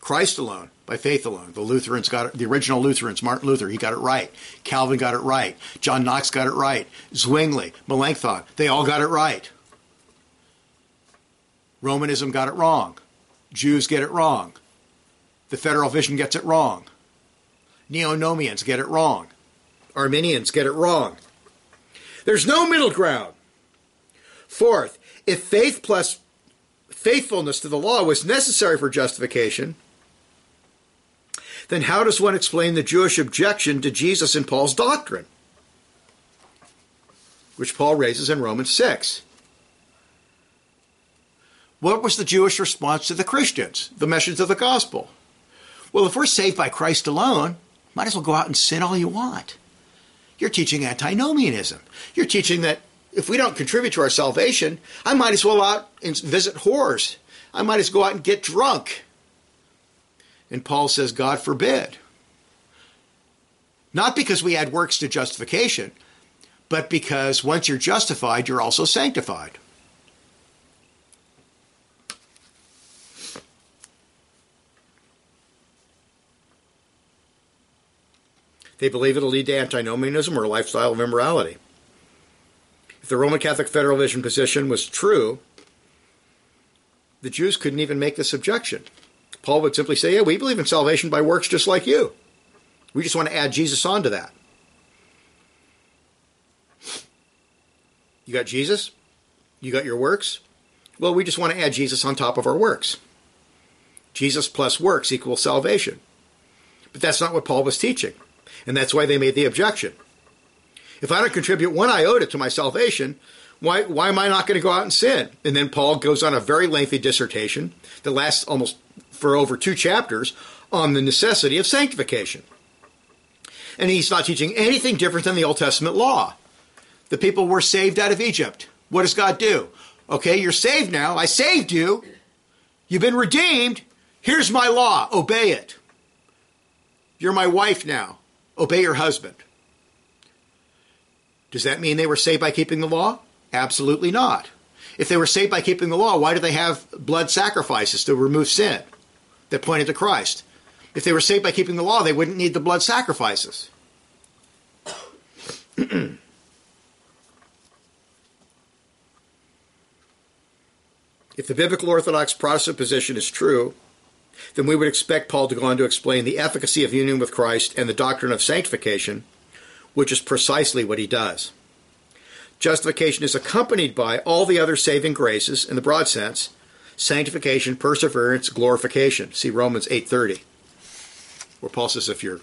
Christ alone, by faith alone. The Lutherans got it, the original Lutherans, Martin Luther, he got it right. Calvin got it right. John Knox got it right. Zwingli, Melanchthon, they all got it right. Romanism got it wrong. Jews get it wrong. The Federal Vision gets it wrong. Neonomians get it wrong. Arminians get it wrong. There's no middle ground. Fourth, if faith plus faithfulness to the law was necessary for justification, then how does one explain the Jewish objection to Jesus and Paul's doctrine, which Paul raises in Romans 6? What was the Jewish response to the Christians, the message of the gospel? Well, if we're saved by Christ alone, might as well go out and sin all you want. You're teaching antinomianism. You're teaching that if we don't contribute to our salvation, I might as well go out and visit whores. I might as well go out and get drunk. And Paul says, God forbid. Not because we add works to justification, but because once you're justified, you're also sanctified. They believe it'll lead to antinomianism or a lifestyle of immorality. If the Roman Catholic Federal Vision position was true, the Jews couldn't even make this objection. Paul would simply say, yeah, we believe in salvation by works just like you. We just want to add Jesus onto that. You got Jesus? You got your works? Well, we just want to add Jesus on top of our works. Jesus plus works equals salvation. But that's not what Paul was teaching. And that's why they made the objection. If I don't contribute one iota to my salvation, why am I not going to go out and sin? And then Paul goes on a very lengthy dissertation that lasts almost for over 2 chapters on the necessity of sanctification. And he's not teaching anything different than the Old Testament law. The people were saved out of Egypt. What does God do? Okay, you're saved now. I saved you. You've been redeemed. Here's my law. Obey it. You're my wife now. Obey your husband. Does that mean they were saved by keeping the law? Absolutely not. If they were saved by keeping the law, why do they have blood sacrifices to remove sin that pointed to Christ? If they were saved by keeping the law, they wouldn't need the blood sacrifices. If the biblical Orthodox Protestant position is true, then we would expect Paul to go on to explain the efficacy of union with Christ and the doctrine of sanctification, which is precisely what he does. Justification is accompanied by all the other saving graces in the broad sense, sanctification, perseverance, glorification. See Romans 8:30, where Paul says if you're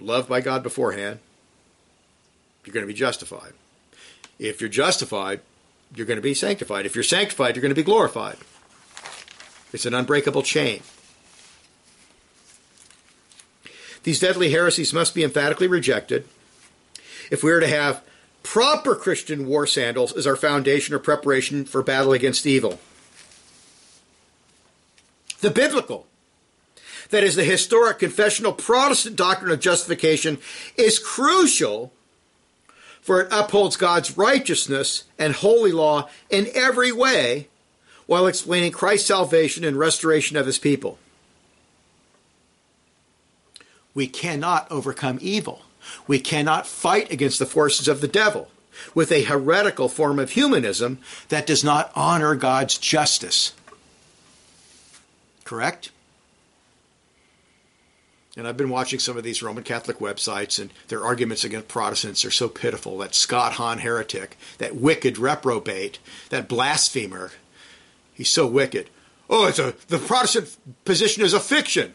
loved by God beforehand, you're going to be justified. If you're justified, you're going to be sanctified. If you're sanctified, you're going to be glorified. It's an unbreakable chain. These deadly heresies must be emphatically rejected if we are to have proper Christian war sandals as our foundation or preparation for battle against evil. The biblical, that is the historic confessional Protestant doctrine of justification, is crucial, for it upholds God's righteousness and holy law in every way while explaining Christ's salvation and restoration of his people. We cannot overcome evil. We cannot fight against the forces of the devil with a heretical form of humanism that does not honor God's justice. Correct? And I've been watching some of these Roman Catholic websites, and their arguments against Protestants are so pitiful. That Scott Hahn heretic, that wicked reprobate, that blasphemer, he's so wicked. Oh, the Protestant position is a fiction.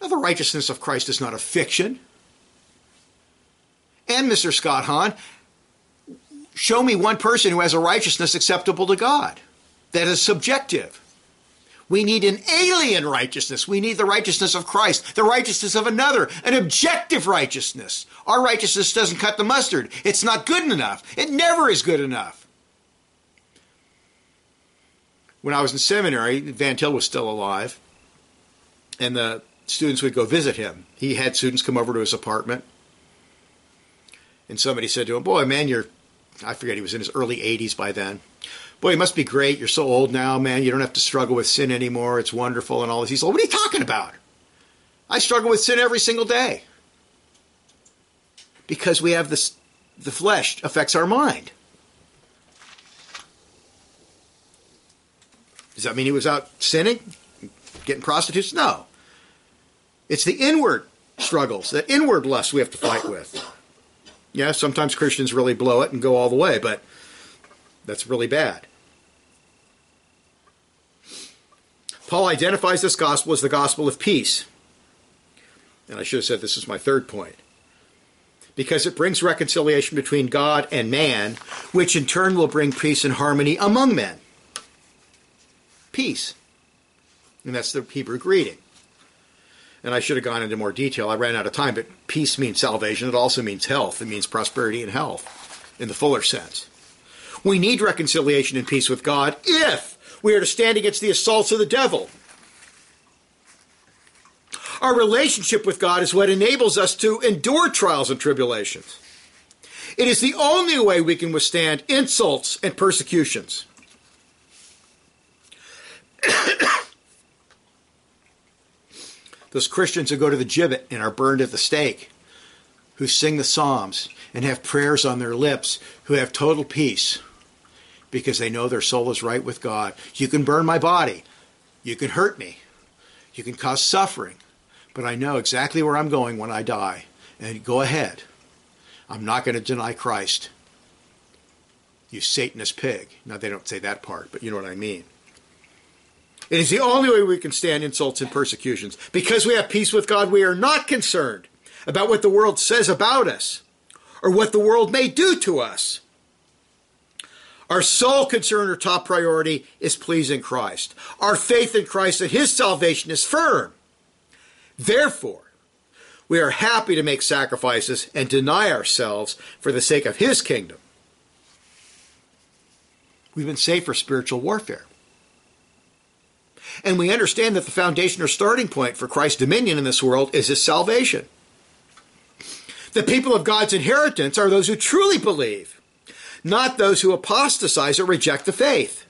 Now, the righteousness of Christ is not a fiction. And Mr. Scott Hahn, show me one person who has a righteousness acceptable to God that is subjective. We need an alien righteousness. We need the righteousness of Christ, the righteousness of another, an objective righteousness. Our righteousness doesn't cut the mustard. It's not good enough. It never is good enough. When I was in seminary, Van Til was still alive, and the students would go visit him. He had students come over to his apartment. And somebody said to him, boy, man, I forget, he was in his early 80s by then. Boy, you must be great. You're so old now, man. You don't have to struggle with sin anymore. It's wonderful and all this. He said, what are you talking about? I struggle with sin every single day. Because we have this, the flesh affects our mind. Does that mean he was out sinning? Getting prostitutes? No. It's the inward struggles, that inward lust we have to fight with. Yeah, sometimes Christians really blow it and go all the way, but that's really bad. Paul identifies this gospel as the gospel of peace. And I should have said this is my third point. Because it brings reconciliation between God and man, which in turn will bring peace and harmony among men. Peace. And that's the Hebrew greeting. And I should have gone into more detail. I ran out of time, but peace means salvation. It also means health. It means prosperity and health in the fuller sense. We need reconciliation and peace with God if we are to stand against the assaults of the devil. Our relationship with God is what enables us to endure trials and tribulations. It is the only way we can withstand insults and persecutions. Those Christians who go to the gibbet and are burned at the stake, who sing the Psalms and have prayers on their lips, who have total peace, because they know their soul is right with God. You can burn my body. You can hurt me. You can cause suffering. But I know exactly where I'm going when I die. And go ahead. I'm not going to deny Christ. You Satanist pig. Now, they don't say that part, but you know what I mean. It is the only way we can stand insults and persecutions. Because we have peace with God, we are not concerned about what the world says about us or what the world may do to us. Our sole concern or top priority is pleasing Christ. Our faith in Christ and His salvation is firm. Therefore, we are happy to make sacrifices and deny ourselves for the sake of His kingdom. We've been saved for spiritual warfare. And we understand that the foundation or starting point for Christ's dominion in this world is His salvation. The people of God's inheritance are those who truly believe, not those who apostatize or reject the faith.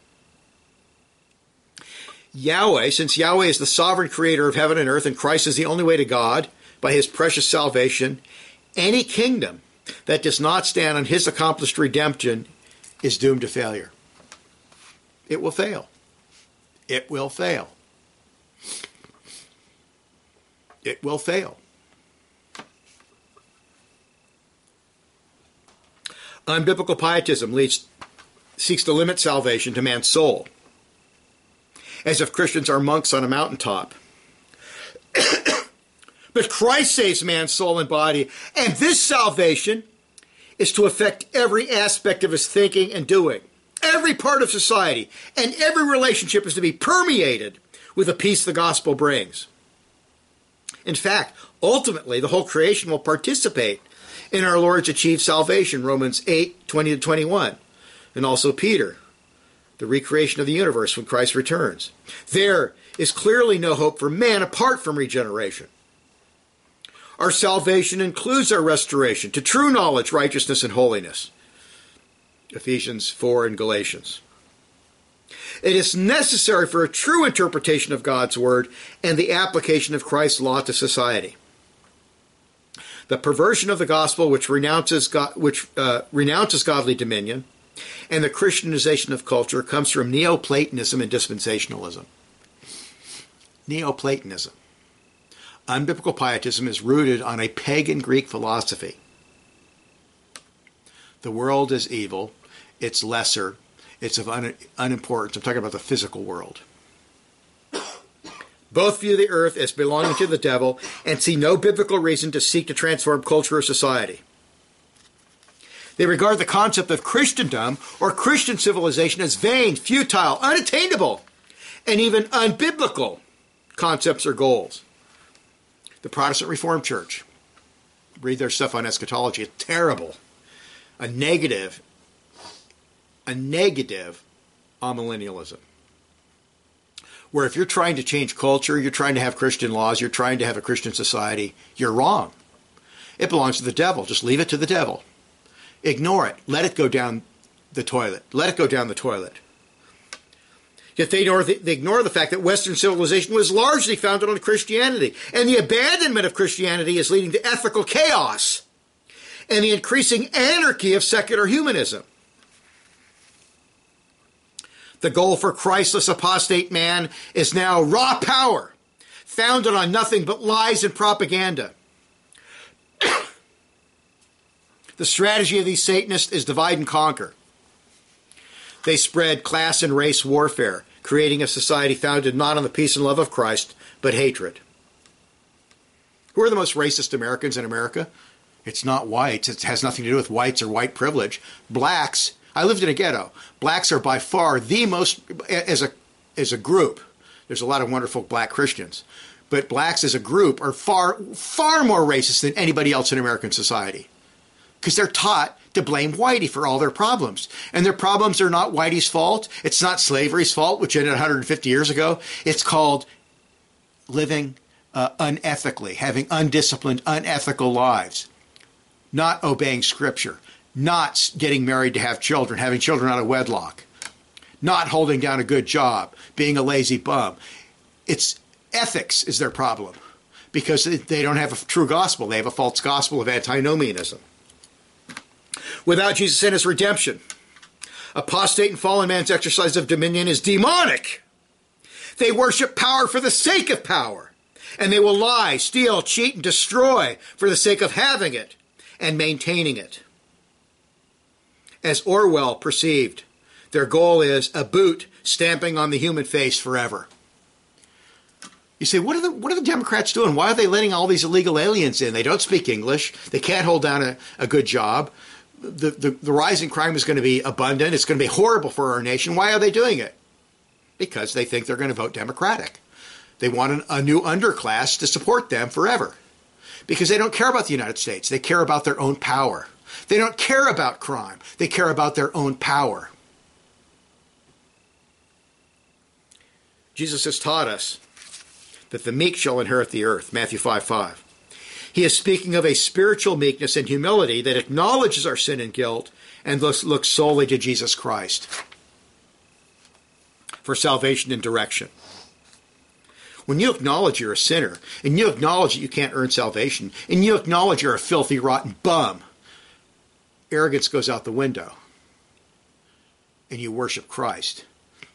Yahweh, since Yahweh is the sovereign creator of heaven and earth, and Christ is the only way to God by His precious salvation, any kingdom that does not stand on His accomplished redemption is doomed to failure. It will fail. It will fail. It will fail. Unbiblical pietism seeks to limit salvation to man's soul, as if Christians are monks on a mountaintop. But Christ saves man's soul and body, and this salvation is to affect every aspect of his thinking and doing. Every part of society and every relationship is to be permeated with the peace the gospel brings. In fact, ultimately, the whole creation will participate in our Lord's achieved salvation, Romans 8, 20-21, and also Peter, the recreation of the universe when Christ returns. There is clearly no hope for man apart from regeneration. Our salvation includes our restoration to true knowledge, righteousness, and holiness. Ephesians 4 and Galatians. It is necessary for a true interpretation of God's word and the application of Christ's law to society. The perversion of the gospel, which renounces godly dominion, and the Christianization of culture comes from Neoplatonism and dispensationalism. Neoplatonism. Unbiblical pietism is rooted on a pagan Greek philosophy. The world is evil. It's lesser. It's of unimportance. I'm talking about the physical world. Both view the earth as belonging to the devil and see no biblical reason to seek to transform culture or society. They regard the concept of Christendom or Christian civilization as vain, futile, unattainable, and even unbiblical concepts or goals. The Protestant Reformed Church. Read their stuff on eschatology. It's terrible. A negative amillennialism, where if you're trying to change culture, you're trying to have Christian laws, you're trying to have a Christian society, you're wrong. It belongs to the devil. Just leave it to the devil. Ignore it. Let it go down the toilet. Let it go down the toilet. Yet they ignore the fact that Western civilization was largely founded on Christianity, and the abandonment of Christianity is leading to ethical chaos and the increasing anarchy of secular humanism. The goal for Christless apostate man is now raw power, founded on nothing but lies and propaganda. The strategy of these Satanists is divide and conquer. They spread class and race warfare, creating a society founded not on the peace and love of Christ, but hatred. Who are the most racist Americans in America? It's not whites. It has nothing to do with whites or white privilege. Blacks, I lived in a ghetto. Blacks are by far the most, as a group, there's a lot of wonderful black Christians, but blacks as a group are far, far more racist than anybody else in American society, because they're taught to blame whitey for all their problems. And their problems are not whitey's fault. It's not slavery's fault, which ended 150 years ago. It's called living unethically, having undisciplined, unethical lives. Not obeying Scripture, not getting married to have children, having children out of wedlock, not holding down a good job, being a lazy bum. It's ethics is their problem, because they don't have a true gospel. They have a false gospel of antinomianism. Without Jesus and His redemption, Apostate and fallen man's exercise of dominion is demonic. They worship power for the sake of power, and they will lie, steal, cheat, and destroy for the sake of having it and maintaining it. As Orwell perceived, their goal is a boot stamping on the human face forever. You say, what are the Democrats doing? Why are they letting all these illegal aliens in? They don't speak English. They can't hold down a good job. The rise in crime is going to be abundant. It's going to be horrible for our nation. Why are they doing it? Because they think they're going to vote Democratic. They want a new underclass to support them forever. Because they don't care about the United States. They care about their own power. They don't care about crime. They care about their own power. Jesus has taught us that the meek shall inherit the earth, Matthew 5:5. He is speaking of a spiritual meekness and humility that acknowledges our sin and guilt and looks solely to Jesus Christ for salvation and direction. When you acknowledge you're a sinner, and you acknowledge that you can't earn salvation, and you acknowledge you're a filthy, rotten bum, arrogance goes out the window, and you worship Christ.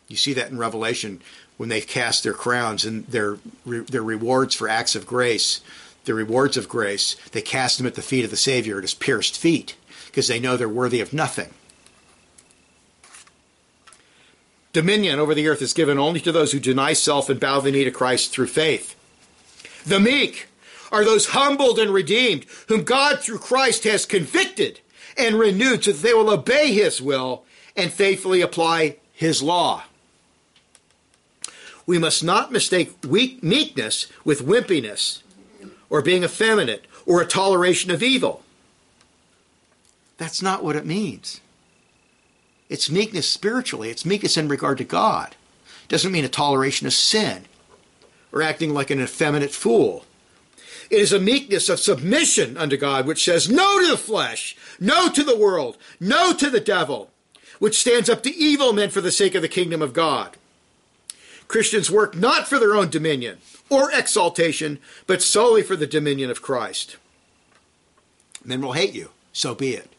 You see that in Revelation when they cast their crowns and their rewards for acts of grace, the rewards of grace, they cast them at the feet of the Savior at his pierced feet because they know they're worthy of nothing. Dominion over the earth is given only to those who deny self and bow the knee to Christ through faith. The meek are those humbled and redeemed whom God through Christ has convicted and renewed so that they will obey his will and faithfully apply his law. We must not mistake meekness with wimpiness or being effeminate or a toleration of evil. That's not what it means. It's meekness spiritually. It's meekness in regard to God. It doesn't mean a toleration of sin or acting like an effeminate fool. It is a meekness of submission unto God which says no to the flesh, no to the world, no to the devil, which stands up to evil men for the sake of the kingdom of God. Christians work not for their own dominion or exaltation, but solely for the dominion of Christ. Men will hate you, so be it.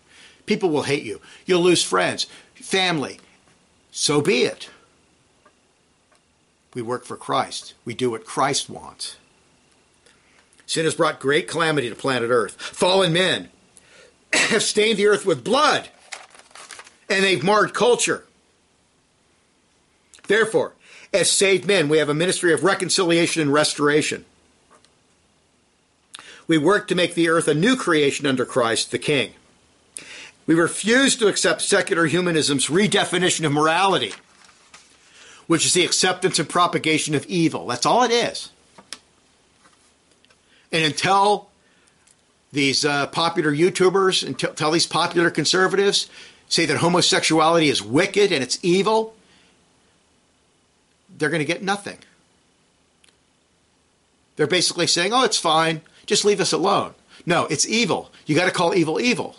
People will hate you. You'll lose friends, family, so be it. We work for Christ. We do what Christ wants. Sin has brought great calamity to planet Earth. Fallen men have stained the earth with blood, and they've marred culture. Therefore, as saved men, we have a ministry of reconciliation and restoration. We work to make the earth a new creation under Christ, the King. We refuse to accept secular humanism's redefinition of morality, which is the acceptance and propagation of evil. That's all it is. And until these popular YouTubers, until these popular conservatives say that homosexuality is wicked and it's evil, they're going to get nothing. They're basically saying, oh, it's fine. Just leave us alone. No, it's evil. You got to call evil, evil.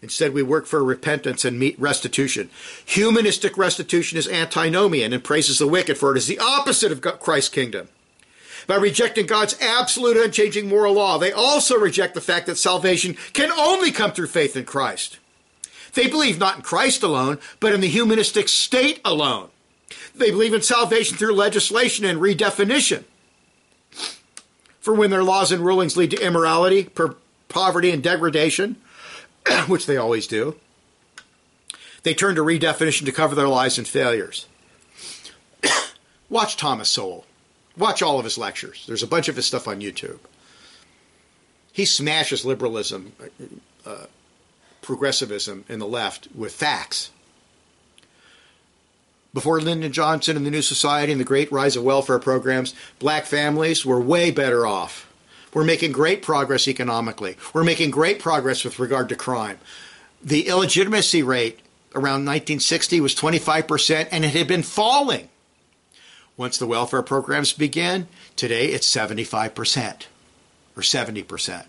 Instead, we work for repentance and restitution. Humanistic restitution is antinomian and praises the wicked, for it is the opposite of Christ's kingdom. By rejecting God's absolute unchanging moral law, they also reject the fact that salvation can only come through faith in Christ. They believe not in Christ alone, but in the humanistic state alone. They believe in salvation through legislation and redefinition. For when their laws and rulings lead to immorality, poverty, and degradation, which they always do, they turn to redefinition to cover their lies and failures. Watch Thomas Sowell. Watch all of his lectures. There's a bunch of his stuff on YouTube. He smashes liberalism, progressivism in the left with facts. Before Lyndon Johnson and the New Society and the great rise of welfare programs, black families were way better off. We're making great progress economically. We're making great progress with regard to crime. The illegitimacy rate around 1960 was 25%, and it had been falling. Once the welfare programs began, today it's 75% or 70%.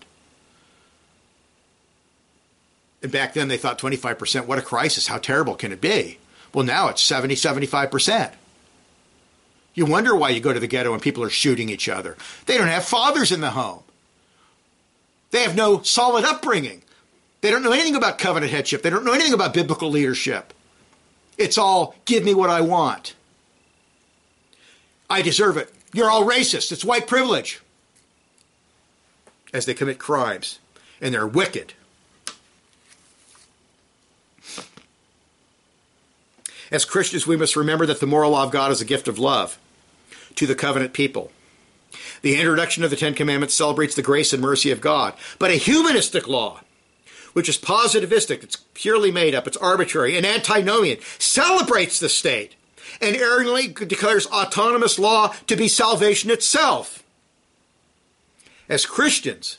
And back then they thought 25%, what a crisis, how terrible can it be? Well, now it's 70, 75%. You wonder why you go to the ghetto and people are shooting each other. They don't have fathers in the home. They have no solid upbringing. They don't know anything about covenant headship. They don't know anything about biblical leadership. It's all, give me what I want. I deserve it. You're all racist. It's white privilege. As they commit crimes. And they're wicked. As Christians, we must remember that the moral law of God is a gift of love to the covenant people. The introduction of the Ten Commandments celebrates the grace and mercy of God. But a humanistic law, which is positivistic, it's purely made up, it's arbitrary, and antinomian, celebrates the state and erringly declares autonomous law to be salvation itself. As Christians,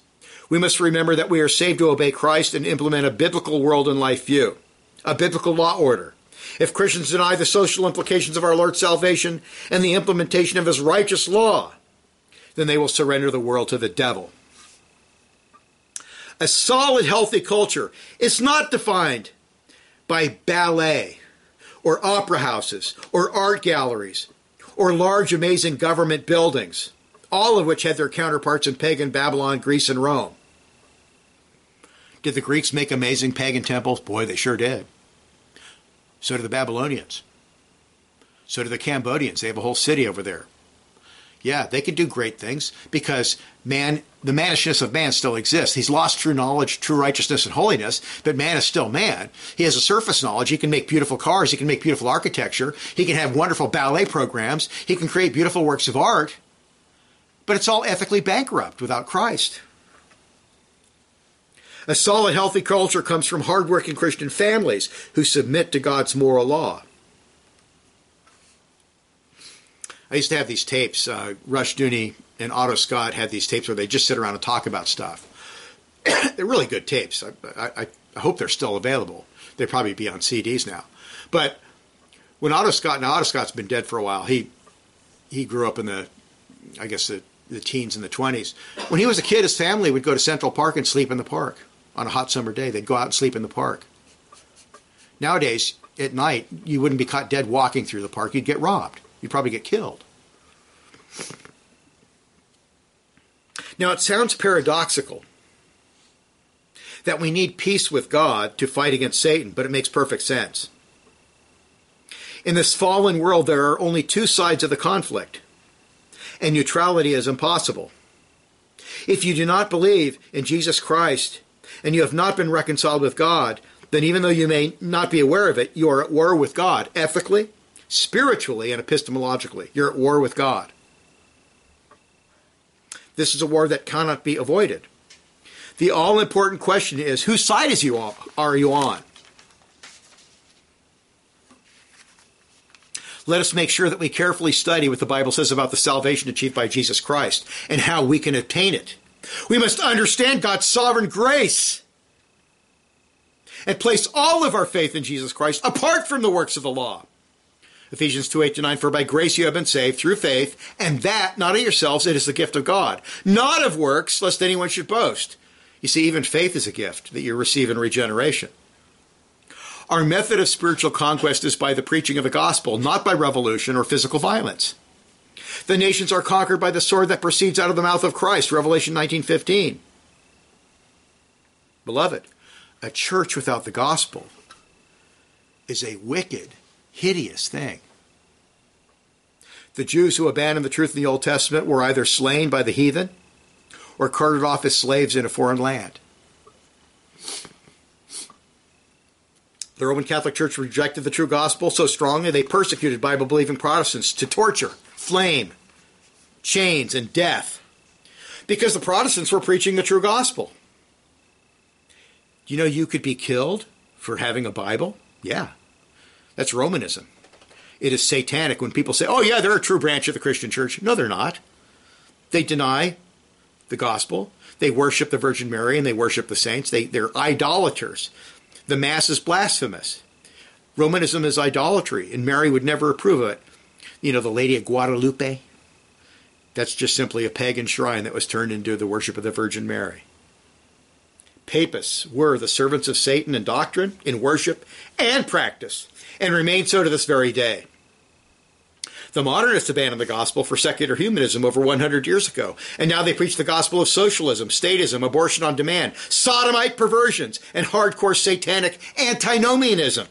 we must remember that we are saved to obey Christ and implement a biblical world and life view, a biblical law order. If Christians deny the social implications of our Lord's salvation and the implementation of his righteous law, then they will surrender the world to the devil. A solid, healthy culture is not defined by ballet or opera houses or art galleries or large, amazing government buildings, all of which had their counterparts in pagan Babylon, Greece, and Rome. Did the Greeks make amazing pagan temples? Boy, they sure did. So do the Babylonians. So do the Cambodians. They have a whole city over there. Yeah, they can do great things because man, the mannishness of man still exists. He's lost true knowledge, true righteousness, and holiness, but man is still man. He has a surface knowledge. He can make beautiful cars. He can make beautiful architecture. He can have wonderful ballet programs. He can create beautiful works of art. But it's all ethically bankrupt without Christ. A solid, healthy culture comes from hardworking Christian families who submit to God's moral law. I used to have these tapes. Rush Dooney and Otto Scott had these tapes where they just sit around and talk about stuff. They're really good tapes. I hope they're still available. They'd probably be on CDs now. But when Otto Scott's been dead for a while. He grew up in the, I guess, the teens and the 20s. When he was a kid, his family would go to Central Park and sleep in the park. On a hot summer day, they'd go out and sleep in the park. Nowadays, at night, you wouldn't be caught dead walking through the park. You'd get robbed. You'd probably get killed. Now, it sounds paradoxical that we need peace with God to fight against Satan, but it makes perfect sense. In this fallen world, there are only two sides of the conflict, and neutrality is impossible. If you do not believe in Jesus Christ and you have not been reconciled with God, then even though you may not be aware of it, you are at war with God ethically, spiritually, and epistemologically. You're at war with God. This is a war that cannot be avoided. The all-important question is, whose side are you on? Let us make sure that we carefully study what the Bible says about the salvation achieved by Jesus Christ and how we can obtain it. We must understand God's sovereign grace and place all of our faith in Jesus Christ apart from the works of the law. Ephesians 2:8-9, for by grace you have been saved through faith, and that, not of yourselves, it is the gift of God, not of works, lest anyone should boast. You see, even faith is a gift that you receive in regeneration. Our method of spiritual conquest is by the preaching of the gospel, not by revolution or physical violence. The nations are conquered by the sword that proceeds out of the mouth of Christ, Revelation 19:15. Beloved, a church without the gospel is a wicked, hideous thing. The Jews who abandoned the truth in the Old Testament were either slain by the heathen or carted off as slaves in a foreign land. The Roman Catholic Church rejected the true gospel so strongly they persecuted Bible-believing Protestants to torture, flame, chains, and death because the Protestants were preaching the true gospel. You know you could be killed for having a Bible? Yeah. That's Romanism. It is satanic when people say, oh yeah, they're a true branch of the Christian church. No, they're not. They deny the gospel. They worship the Virgin Mary and they worship the saints. They're idolaters. The Mass is blasphemous. Romanism is idolatry, and Mary would never approve of it. You know, the Lady of Guadalupe? That's just simply a pagan shrine that was turned into the worship of the Virgin Mary. Papists were the servants of Satan in doctrine, in worship, and practice, and remain so to this very day. The modernists abandoned the gospel for secular humanism over 100 years ago, and now they preach the gospel of socialism, statism, abortion on demand, sodomite perversions, and hardcore satanic antinomianism.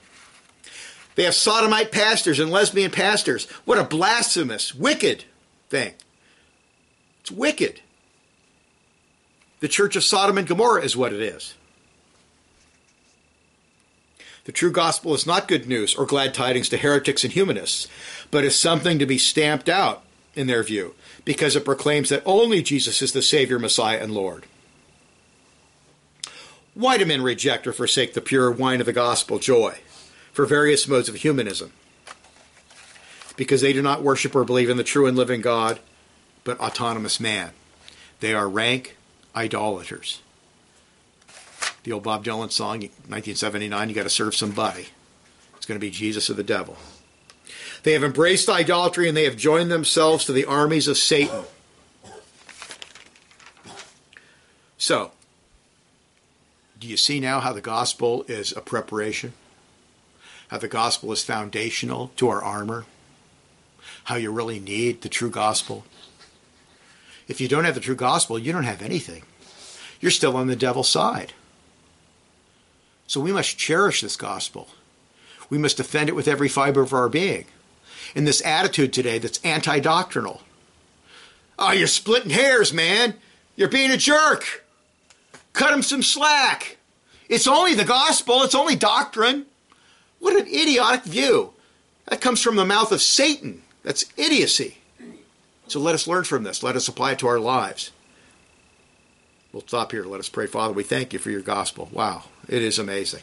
They have sodomite pastors and lesbian pastors. What a blasphemous, wicked thing. It's wicked. The church of Sodom and Gomorrah is what it is. The true gospel is not good news or glad tidings to heretics and humanists, but is something to be stamped out, in their view, because it proclaims that only Jesus is the Savior, Messiah, and Lord. Why do men reject or forsake the pure wine of the gospel, joy, for various modes of humanism? Because they do not worship or believe in the true and living God, but autonomous man. They are rank idolaters. The old Bob Dylan song, 1979, you got to serve somebody. It's going to be Jesus or the devil. They have embraced idolatry and they have joined themselves to the armies of Satan. So, do you see now how the gospel is a preparation? How the gospel is foundational to our armor? How you really need the true gospel? If you don't have the true gospel, you don't have anything. You're still on the devil's side. So we must cherish this gospel. We must defend it with every fiber of our being. In this attitude today that's anti-doctrinal. Oh, you're splitting hairs, man. You're being a jerk. Cut him some slack. It's only the gospel. It's only doctrine. What an idiotic view. That comes from the mouth of Satan. That's idiocy. So let us learn from this. Let us apply it to our lives. We'll stop here. Let us pray. Father, we thank you for your gospel. Wow, it is amazing.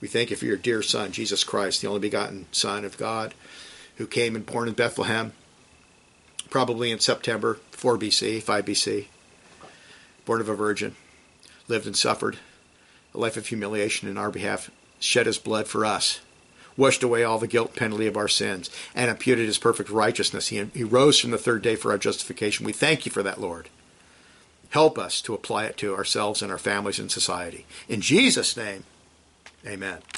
We thank you for your dear Son, Jesus Christ, the only begotten Son of God, who came and born in Bethlehem, probably in September, 4 BC, 5 BC, born of a virgin, lived and suffered a life of humiliation in our behalf, shed his blood for us, washed away all the guilt penalty of our sins, and imputed his perfect righteousness. He rose from the third day for our justification. We thank you for that, Lord. Help us to apply it to ourselves and our families and society. In Jesus' name, amen.